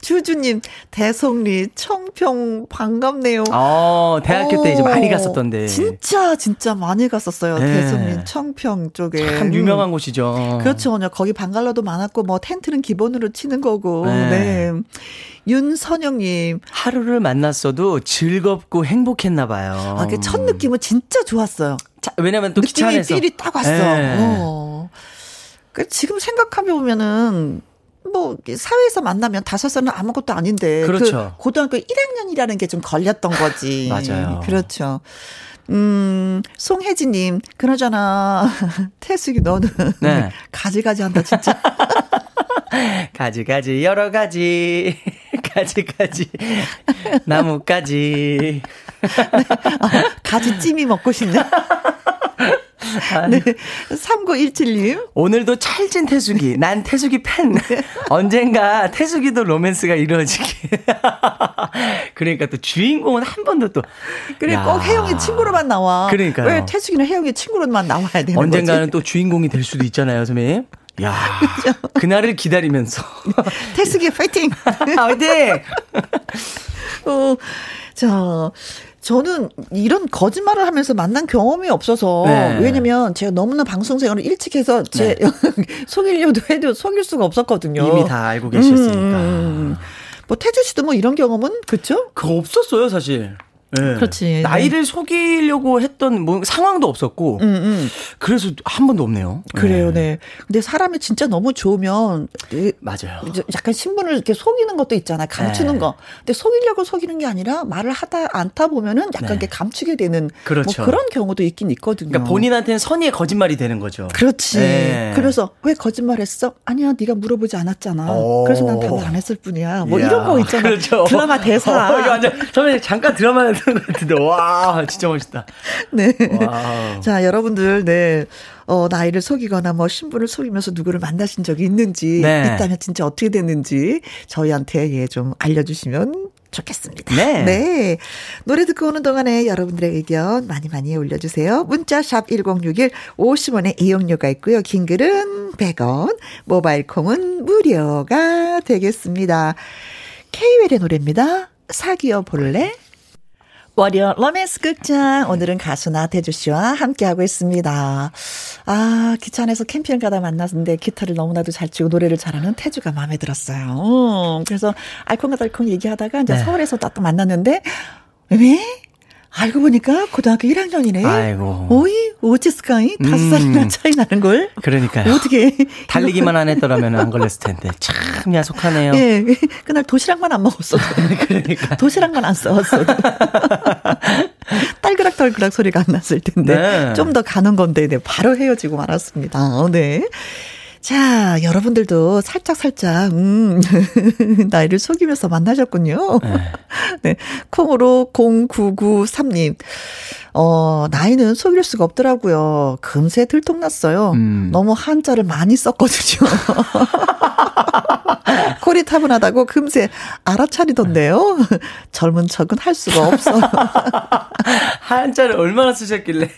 주주님, 대성리, 청평, 반갑네요. 어, 대학교 오, 때 이제 많이 갔었던데. 진짜, 진짜 많이 갔었어요. 네. 대성리, 청평 쪽에. 참 유명한 음. 곳이죠. 그렇죠. 거기 방갈러도 많았고, 뭐, 텐트는 기본으로 치는 거고. 네. 네. 윤선영님. 하루를 만났어도 즐겁고 행복했나봐요. 아, 그 첫 느낌은 진짜 좋았어요. 자, 왜냐면 또 귀찮아서. 느낌이 삘이 딱 왔어. 네. 어. 그, 지금 생각하면 보면은, 뭐 사회에서 만나면 다섯 살은 아무것도 아닌데 그렇죠. 그 고등학교 일 학년이라는 게 좀 걸렸던 거지. 맞아요. 그렇죠. 음, 송혜진님, 그나저나 태숙이 너는 네. 가지가지 한다 진짜. 가지가지 여러 가지 가지가지 나뭇가지. 네. 아, 가지찜이 먹고 싶네. 네. 삼구일칠님. 오늘도 찰진 태숙이. 난 태숙이 팬. 언젠가 태숙이도 로맨스가 이루어지게. 그러니까 또 주인공은 한 번도 또. 그래, 야. 꼭 혜영이 친구로만 나와. 그러니까요. 왜 태숙이는 혜영이 친구로만 나와야 되는 거지? 언젠가는 또 주인공이 될 수도 있잖아요, 선배님. 야, 그렇죠? 그날을 기다리면서. 태숙이 파이팅! 파이팅! 어, 자. 저는 이런 거짓말을 하면서 만난 경험이 없어서 네. 왜냐면 제가 너무나 방송생활을 일찍 해서 제 네. 속이려도 해도 속일 수가 없었거든요. 이미 다 알고 계셨으니까. 음. 뭐 태주 씨도 뭐 이런 경험은 그렇죠? 그거 없었어요 사실. 네. 그렇지. 나이를 네. 속이려고 했던 뭐 상황도 없었고 음, 음. 그래서 한 번도 없네요. 그래요, 네. 네. 근데 사람이 진짜 너무 좋으면 맞아요. 약간 신분을 이렇게 속이는 것도 있잖아, 감추는 네. 거. 근데 속이려고 속이는 게 아니라 말을 하다 않다 보면은 약간 네. 이렇게 감추게 되는 그렇죠. 뭐 그런 경우도 있긴 있거든요. 그러니까 본인한테는 선의의 거짓말이 되는 거죠. 그렇지. 네. 그래서 왜 거짓말했어? 아니야, 네가 물어보지 않았잖아. 오. 그래서 난 답을 안 했을 뿐이야. 뭐 이야. 이런 거 있잖아. 그렇죠. 드라마 대사. 어, 이거 완전 처음에 잠깐 드라마는. 와, 진짜 멋있다. 네. 와우. 자, 여러분들, 네. 어, 나이를 속이거나 뭐 신분을 속이면서 누구를 만나신 적이 있는지, 네. 있다면 진짜 어떻게 됐는지 저희한테 예, 좀 알려주시면 좋겠습니다. 네. 네. 노래 듣고 오는 동안에 여러분들의 의견 많이 많이 올려주세요. 문자샵 일공육일 오십 원의 이용료가 있고요. 긴 글은 백 원, 모바일 콩은 무료가 되겠습니다. 케이웰의 노래입니다. 사귀어 볼래? 월요 로맨스 극장 오늘은 가수 나태주 씨와 함께하고 있습니다. 아, 기차 안에서 캠핑 가다 만났는데 기타를 너무나도 잘 치고 노래를 잘하는 태주가 마음에 들었어요. 그래서 알콩달콩 얘기하다가 이제 네. 서울에서 딱 만났는데 왜? 알고 보니까 고등학교 일 학년이네. 아이고. 오이 오치스카이 다섯 음. 살이나 차이 나는 걸. 그러니까요. 어떻게 달리기만 안 했더라면 안 걸렸을 텐데. 참 야속하네요. 예, 그날 도시락만 안 먹었어도. 그러니까. 도시락만 안 싸웠어도. 딸그락딸그락 소리가 안 났을 텐데. 네. 좀 더 가는 건데, 네, 바로 헤어지고 말았습니다. 네. 자, 여러분들도 살짝살짝, 살짝, 음, 나이를 속이면서 만나셨군요. 네. 콩으로 공구구삼님, 어, 나이는 속일 수가 없더라고요. 금세 들통났어요. 음. 너무 한자를 많이 썼거든요. 콜이 타분하다고 금세 알아차리던데요. 젊은 척은 할 수가 없어. 한자를 얼마나 쓰셨길래.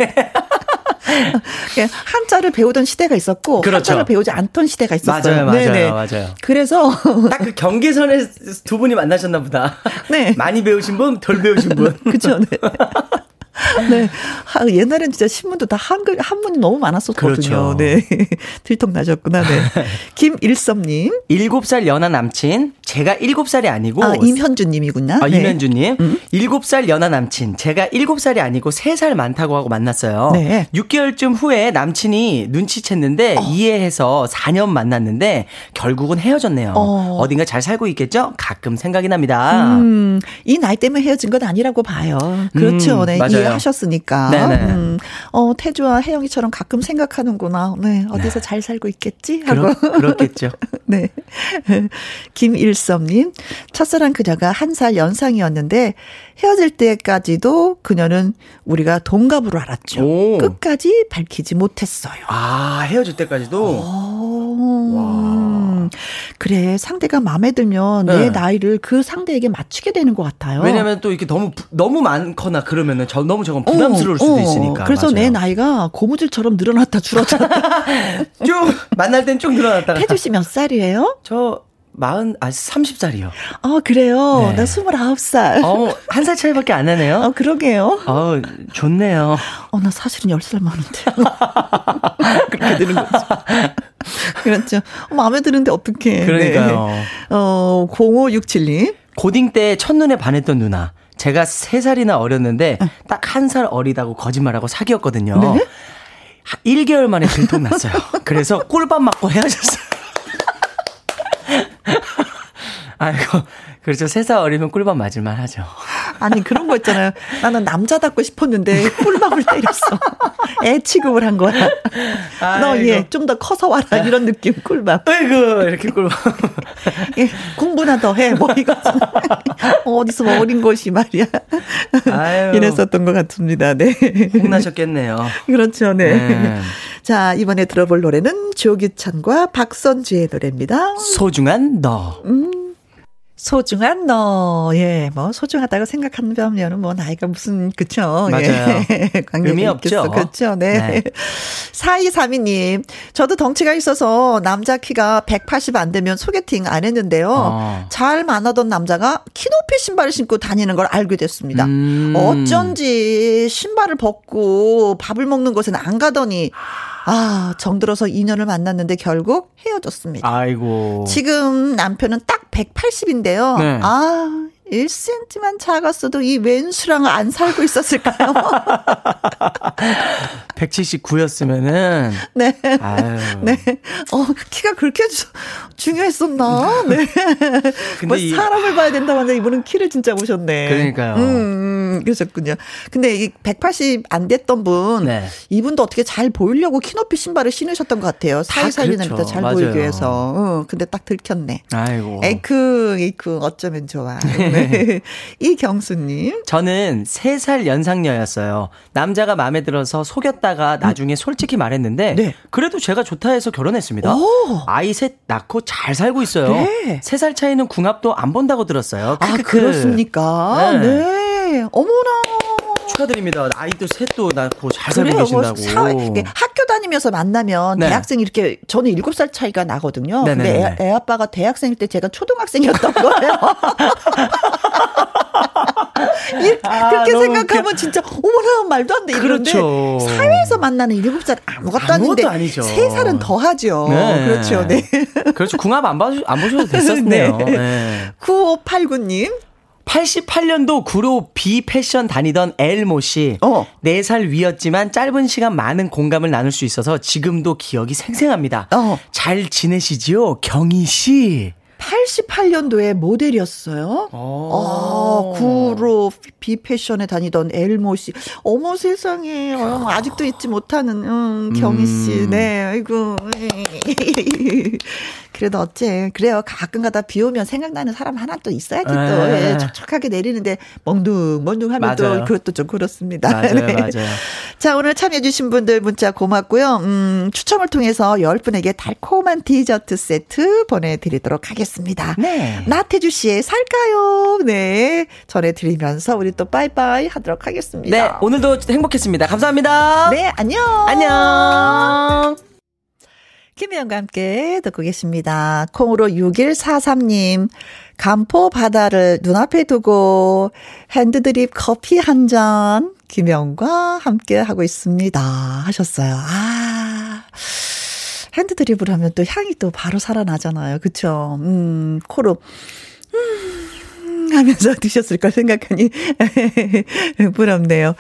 한자를 배우던 시대가 있었고 그렇죠. 한자를 배우지 않던 시대가 있었어요. 맞아요, 맞아요, 네네. 맞아요. 그래서 딱 그 경계선에 두 분이 만나셨나 보다. 네, 많이 배우신 분, 덜 배우신 분. 그렇죠. 네. 네, 아, 옛날엔 진짜 신문도 다 한글 한문이 너무 많았었거든요. 그렇죠. 네, 들통나셨구나. 네, 김일섭님, 일곱 살 연하 남친. 제가 일곱 살이 아니고 아, 임현주님이구나. 아, 임현주님, 네. 일곱 살 연하 남친. 제가 일곱 살이 아니고 세 살 많다고 하고 만났어요. 네. 육 개월쯤 후에 남친이 눈치챘는데 어. 이해해서 사 년 만났는데 결국은 헤어졌네요. 어. 어딘가 잘 살고 있겠죠? 가끔 생각이 납니다. 음, 이 나이 때문에 헤어진 건 아니라고 봐요. 그렇죠, 음, 네. 맞아요. 하셨으니까. 네네. 음, 어, 태주와 혜영이처럼 가끔 생각하는구나. 네, 어디서 네. 잘 살고 있겠지? 하고. 그러, 그렇겠죠. 네. 김일섭님, 첫사랑 그녀가 한 살 연상이었는데 헤어질 때까지도 그녀는 우리가 동갑으로 알았죠. 오. 끝까지 밝히지 못했어요. 아, 헤어질 때까지도? 오. 와. 그래, 상대가 마음에 들면 네. 내 나이를 그 상대에게 맞추게 되는 것 같아요. 왜냐면 또 이렇게 너무, 너무 많거나 그러면은 저, 너무 저건 부담스러울 어, 수도 어. 있으니까. 그래서 맞아요. 내 나이가 고무줄처럼 늘어났다 줄어들었다. 쭉, 만날 땐 쭉 늘어났다. 태주 씨 몇 살이에요? 저, 마흔, 아, 서른 살이요. 어, 그래요? 네. 나 스물아홉 살. 어, 한 살 차이밖에 안 하네요. 어, 그러게요. 어, 좋네요. 어, 나 사실은 열 살 많은데. 그렇게 되는 거죠. 그렇죠. 어, 마음에 드는데 어떡해. 그러니까요. 네. 어, 공오육칠님. 고딩 때 첫눈에 반했던 누나. 제가 세 살이나 어렸는데, 응. 딱 한 살 어리다고 거짓말하고 사귀었거든요. 네? 일 개월 만에 들통 났어요. 그래서 꿀밤 맞고 헤어졌어요. 아이고, 그렇죠. 세 살 어리면 꿀밤 맞을만 하죠. 아니, 그런 거 있잖아요. 나는 남자답고 싶었는데 꿀밤을 때렸어. 애 취급을 한 거야. 너 얘 좀 더 커서 와라. 이런 느낌, 꿀밤. 아이고, 이렇게 꿀밤. 예, 공부나 더 해. 뭐 이거지. 어디서 뭐 어린 것이 말이야. 아유. 이랬었던 것 같습니다. 네. 혼나셨겠네요. 그렇죠. 네. 네. 자, 이번에 들어볼 노래는 조규찬과 박선주의 노래입니다. 소중한 너. 음. 소중한 너, 예, 뭐, 소중하다고 생각한다면, 뭐, 나이가 무슨, 그쵸. 맞아요. 예. 의미 없죠. 그쵸, 네. 네. 사이삼이님, 저도 덩치가 있어서 남자 키가 백팔십 안 되면 소개팅 안 했는데요. 어. 잘 만나던 남자가 키 높이 신발을 신고 다니는 걸 알게 됐습니다. 음. 어쩐지 신발을 벗고 밥을 먹는 곳에는 안 가더니, 아, 정들어서 인연을 만났는데 결국 헤어졌습니다. 아이고. 지금 남편은 딱 백팔십인데요. 네. 아, 일 센티미터만 작았어도 이 왼수랑 안 살고 있었을까요? 백칠십구였으면은. 네. 아유. 네. 어, 키가 그렇게 중요했었나? 네. 근데 뭐 이... 사람을 봐야 된다고 하는데 이분은 키를 진짜 보셨네. 그러니까요. 음, 그러셨군요. 근데 이 백팔십 안 됐던 분, 네. 이분도 어떻게 잘 보이려고 키 높이 신발을 신으셨던 것 같아요. 사이사이는 그렇죠. 잘 맞아요. 보이기 위해서. 어, 근데 딱 들켰네. 아이고. 에이크, 에이크, 어쩌면 좋아. 네. 이경수님. 저는 세 살 연상녀였어요. 남자가 마음에 들어서 속였다가 나중에 솔직히 말했는데 네. 그래도 제가 좋다 해서 결혼했습니다. 오. 아이 셋 낳고 잘 살고 있어요. 네. 세 살 차이는 궁합도 안 본다고 들었어요. 아, 그렇습니까? 네. 네. 어머나. 축하드립니다. 아이도 셋도 낳고 잘 살고 계신다고. 사회, 학교 다니면서 만나면 네. 대학생 이렇게 저는 일곱 살 차이가 나거든요. 네네네. 근데 애, 애 아빠가 대학생일 때 제가 초등학생이었던 거예요. 이렇게, 아, 그렇게 생각하면 웃겨. 진짜 어머나 말도 안 돼. 그런데 그렇죠. 사회에서 만나는 일곱 살 아무것도 아닌데 세 살은 더 하죠. 네. 그렇죠. 네. 그렇죠. 궁합 안, 봐주, 안 보셔도 됐었네요. 네. 네. 구오팔구님. 팔십팔 년도 구로 B 패션 다니던 엘모 씨. 어. 네 살 위였지만 짧은 시간 많은 공감을 나눌 수 있어서 지금도 기억이 생생합니다. 어. 잘 지내시지요, 경희 씨? 팔십팔 년도에 모델이었어요. 어, 구로 B 패션에 다니던 엘모 씨. 어머 세상에. 어, 아직도 잊지 못하는 음, 경희 씨. 네, 아이고. 그래도 어째 그래요. 가끔가다 비 오면 생각나는 사람 하나 또 있어야지 또. 예, 촉촉하게 내리는데 멍둥멍둥하면 또 그것도 좀 그렇습니다. 맞아요. 네. 맞아요. 자, 오늘 참여해주신 분들 문자 고맙고요. 음, 추첨을 통해서 열 분에게 달콤한 디저트 세트 보내드리도록 하겠습니다. 네. 나태주 씨의 살까요? 네. 전해드리면서 우리 또 빠이빠이 하도록 하겠습니다. 네. 오늘도 행복했습니다. 감사합니다. 네. 안녕. 안녕. 김혜영과 함께 듣고 계십니다. 콩으로 육일사삼님. 간포 바다를 눈앞에 두고 핸드드립 커피 한 잔 김혜영과 함께 하고 있습니다 하셨어요. 아, 핸드드립을 하면 또 향이 또 바로 살아나잖아요. 그렇죠. 음, 코로 음 하면서 드셨을 걸 생각하니 부럽네요.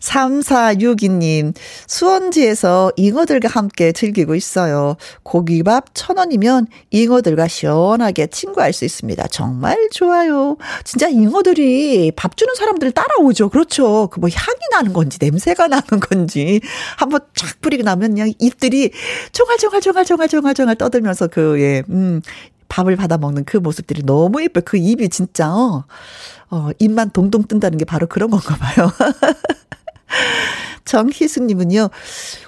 삼사육이 님, 수원지에서 잉어들과 함께 즐기고 있어요. 고기밥 천 원이면 잉어들과 시원하게 친구할 수 있습니다. 정말 좋아요. 진짜 잉어들이 밥 주는 사람들을 따라오죠. 그렇죠. 그 뭐 향이 나는 건지 냄새가 나는 건지 한번 쫙 뿌리고 나면 그냥 입들이 총알총알총알총알총알총알 떠들면서 그 예, 음. 밥을 받아 먹는 그 모습들이 너무 예뻐요. 그 입이 진짜 어, 어 입만 동동 뜬다는 게 바로 그런 건가 봐요. 정희숙님은요.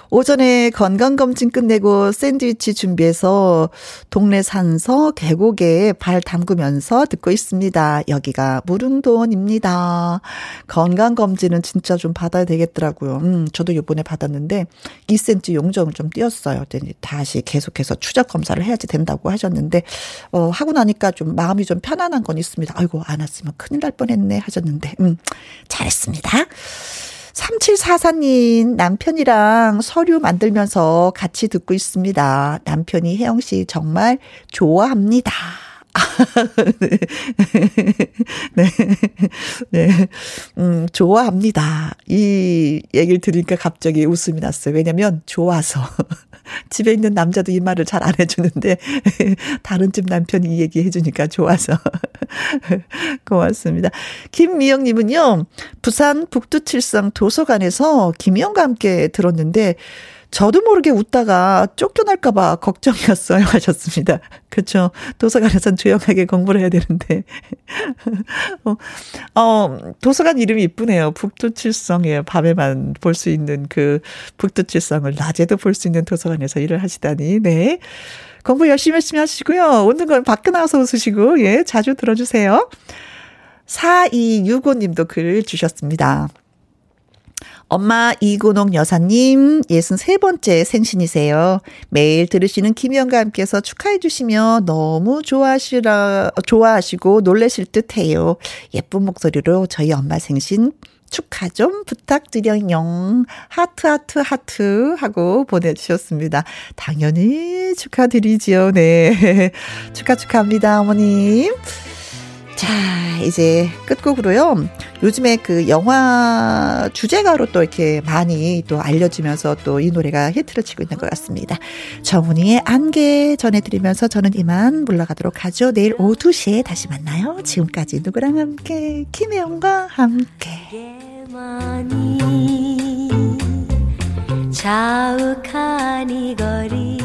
오전에 건강검진 끝내고 샌드위치 준비해서 동네 산서 계곡에 발 담그면서 듣고 있습니다. 여기가 무릉도원입니다. 건강검진은 진짜 좀 받아야 되겠더라고요. 음, 저도 이번에 받았는데 이 센티미터 용적을 좀 띄었어요. 다시 계속해서 추적 검사를 해야지 된다고 하셨는데 어, 하고 나니까 좀 마음이 좀 편안한 건 있습니다. 아이고 안 왔으면 큰일 날 뻔했네 하셨는데 음, 잘했습니다. 삼칠사사 님, 남편이랑 서류 만들면서 같이 듣고 있습니다. 남편이 혜영 씨 정말 좋아합니다. 네. 네. 음, 좋아합니다. 이 얘기를 들으니까 갑자기 웃음이 났어요. 왜냐면 좋아서. 집에 있는 남자도 이 말을 잘 안 해주는데, 다른 집 남편이 이 얘기 해주니까 좋아서. 고맙습니다. 김미영님은요, 부산 북두칠성 도서관에서 김희영과 함께 들었는데, 저도 모르게 웃다가 쫓겨날까봐 걱정이었어요 하셨습니다. 그렇죠. 도서관에선 조용하게 공부를 해야 되는데. 어, 어, 도서관 이름이 이쁘네요. 북두칠성에 밤에만 볼 수 있는 그 북두칠성을 낮에도 볼 수 있는 도서관에서 일을 하시다니. 네. 공부 열심히 열심히 하시고요. 웃는 건 밖에 나와서 웃으시고 예 자주 들어주세요. 사이육오 님도 글 주셨습니다. 엄마 이근옥 여사님 예순세 번째 생신이세요. 매일 들으시는 김희영과 함께해서 축하해 주시며 너무 좋아하시라, 좋아하시고 놀라실 듯해요. 예쁜 목소리로 저희 엄마 생신 축하 좀 부탁드려요. 하트 하트 하트 하고 보내주셨습니다. 당연히 축하드리지요. 네, 축하 축하합니다 어머님. 자, 이제 끝곡으로요. 요즘에 그 영화 주제가로 또 이렇게 많이 또 알려지면서 또 이 노래가 히트를 치고 있는 것 같습니다. 정훈이의 안개 전해드리면서 저는 이만 물러가도록 하죠. 내일 오후 두 시에 다시 만나요. 지금까지 누구랑 함께 김혜영과 함께 자욱한 이 거리